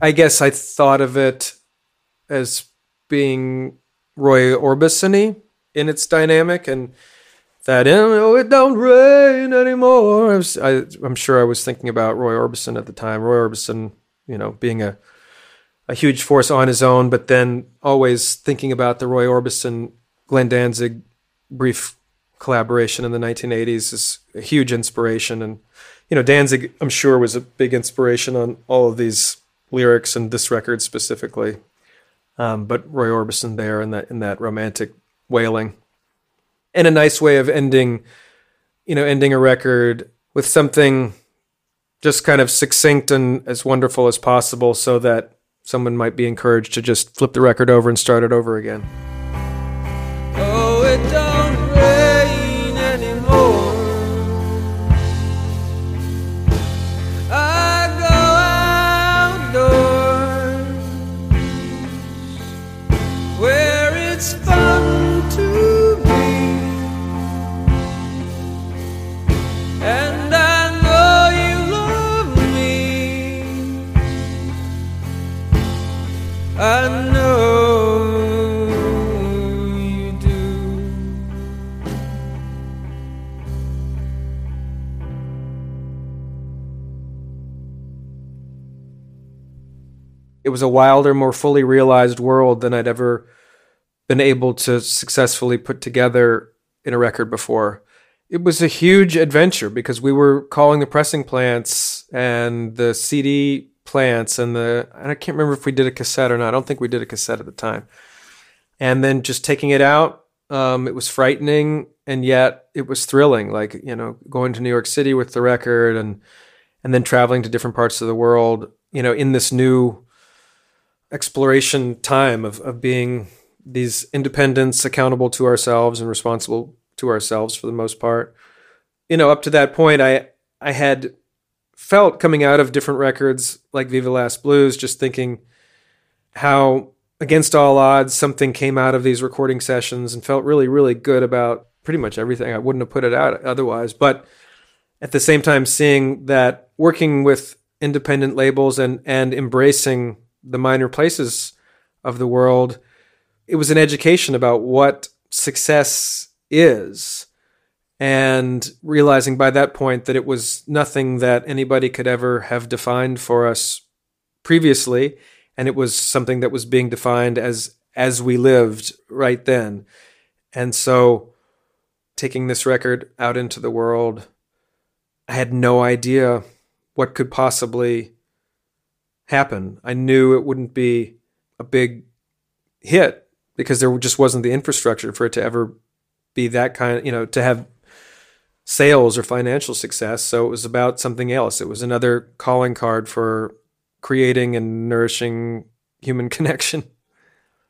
I guess I thought of it as being Roy Orbison-y in its dynamic, and that, oh, it don't rain anymore. I'm sure I was thinking about Roy Orbison at the time. Roy Orbison, being a huge force on his own, but then always thinking about the Roy Orbison, Glenn Danzig brief collaboration in the 1980s is a huge inspiration. And, Danzig, I'm sure, was a big inspiration on all of these lyrics and this record specifically. But Roy Orbison there in that romantic wailing, and a nice way of ending a record with something just kind of succinct and as wonderful as possible, so that someone might be encouraged to just flip the record over and start it over again. Oh, it don't rain anymore. I go outdoors where it's fun to be, and I know you love me. I know you do. It was a wilder, more fully realized world than I'd ever been able to successfully put together in a record before. It was a huge adventure because we were calling the pressing plants and the CD plants and I can't remember if we did a cassette or not. I don't think we did a cassette at the time. And then just taking it out, it was frightening and yet it was thrilling. Like, going to New York City with the record and then traveling to different parts of the world, in this new exploration time of being these independents, accountable to ourselves and responsible to ourselves for the most part. Up to that point, I had felt coming out of different records like Viva Last Blues, just thinking how against all odds something came out of these recording sessions, and felt really, really good about pretty much everything. I wouldn't have put it out otherwise. But at the same time, seeing that working with independent labels and embracing the minor places of the world, it was an education about what success is. And realizing by that point that it was nothing that anybody could ever have defined for us previously, and it was something that was being defined as we lived right then. And so taking this record out into the world, I had no idea what could possibly happen. I knew it wouldn't be a big hit because there just wasn't the infrastructure for it to ever be that kind, to have sales or financial success. So it was about something else. It was another calling card for creating and nourishing human connection.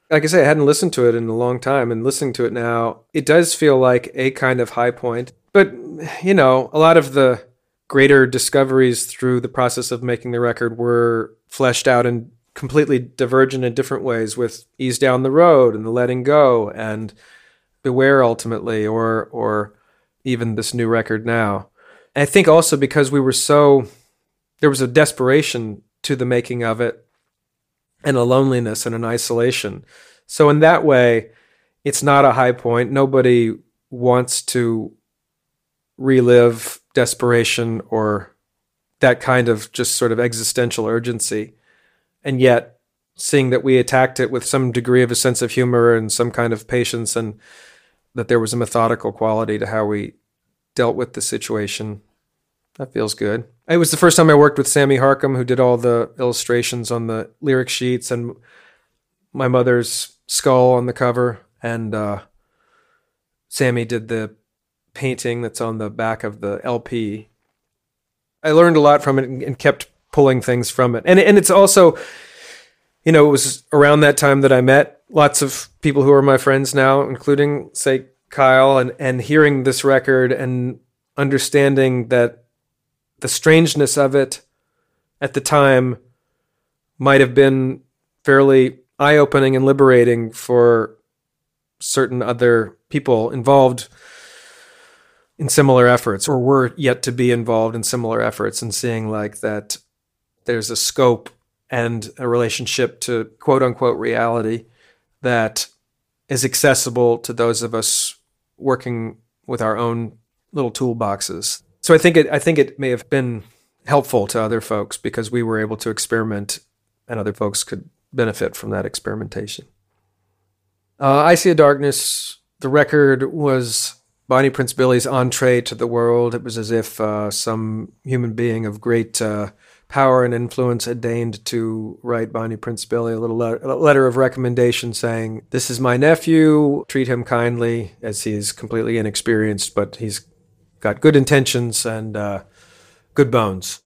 Like I say, I hadn't listened to it in a long time, and listening to it now, it does feel like a kind of high point. But, you know, a lot of the greater discoveries through the process of making the record were fleshed out in completely divergent and different ways, with Ease Down the Road and The Letting Go and Beware ultimately, or even this new record now. And I think also because we were so, there was a desperation to the making of it, and a loneliness and an isolation. So in that way, it's not a high point. Nobody wants to relive desperation or that kind of just sort of existential urgency. And yet, seeing that we attacked it with some degree of a sense of humor and some kind of patience, and that there was a methodical quality to how we dealt with the situation, that feels good. It was the first time I worked with Sammy Harcum, who did all the illustrations on the lyric sheets and my mother's skull on the cover. And Sammy did the painting that's on the back of the LP. I learned a lot from it and kept pulling things from it. And it's also, you know, it was around that time that I met lots of people who are my friends now, including, say, Kyle, and hearing this record and understanding that the strangeness of it at the time might have been fairly eye-opening and liberating for certain other people involved in similar efforts, or were yet to be involved in similar efforts, and seeing like that there's a scope and a relationship to quote-unquote reality that is accessible to those of us working with our own little toolboxes. So I think it may have been helpful to other folks, because we were able to experiment and other folks could benefit from that experimentation. I See a Darkness, the record, was Bonnie Prince Billy's entree to the world. It was as if some human being of great power and influence had deigned to write Bonnie Prince Billy a little letter of recommendation saying, "This is my nephew, treat him kindly, as he's completely inexperienced, but he's got good intentions and good bones."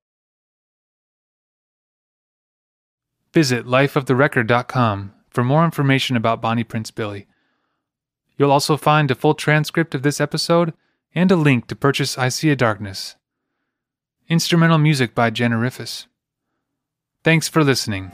Visit lifeoftherecord.com for more information about Bonnie Prince Billy. You'll also find a full transcript of this episode and a link to purchase I See a Darkness. Instrumental music by Jenna Riffis. Thanks for listening.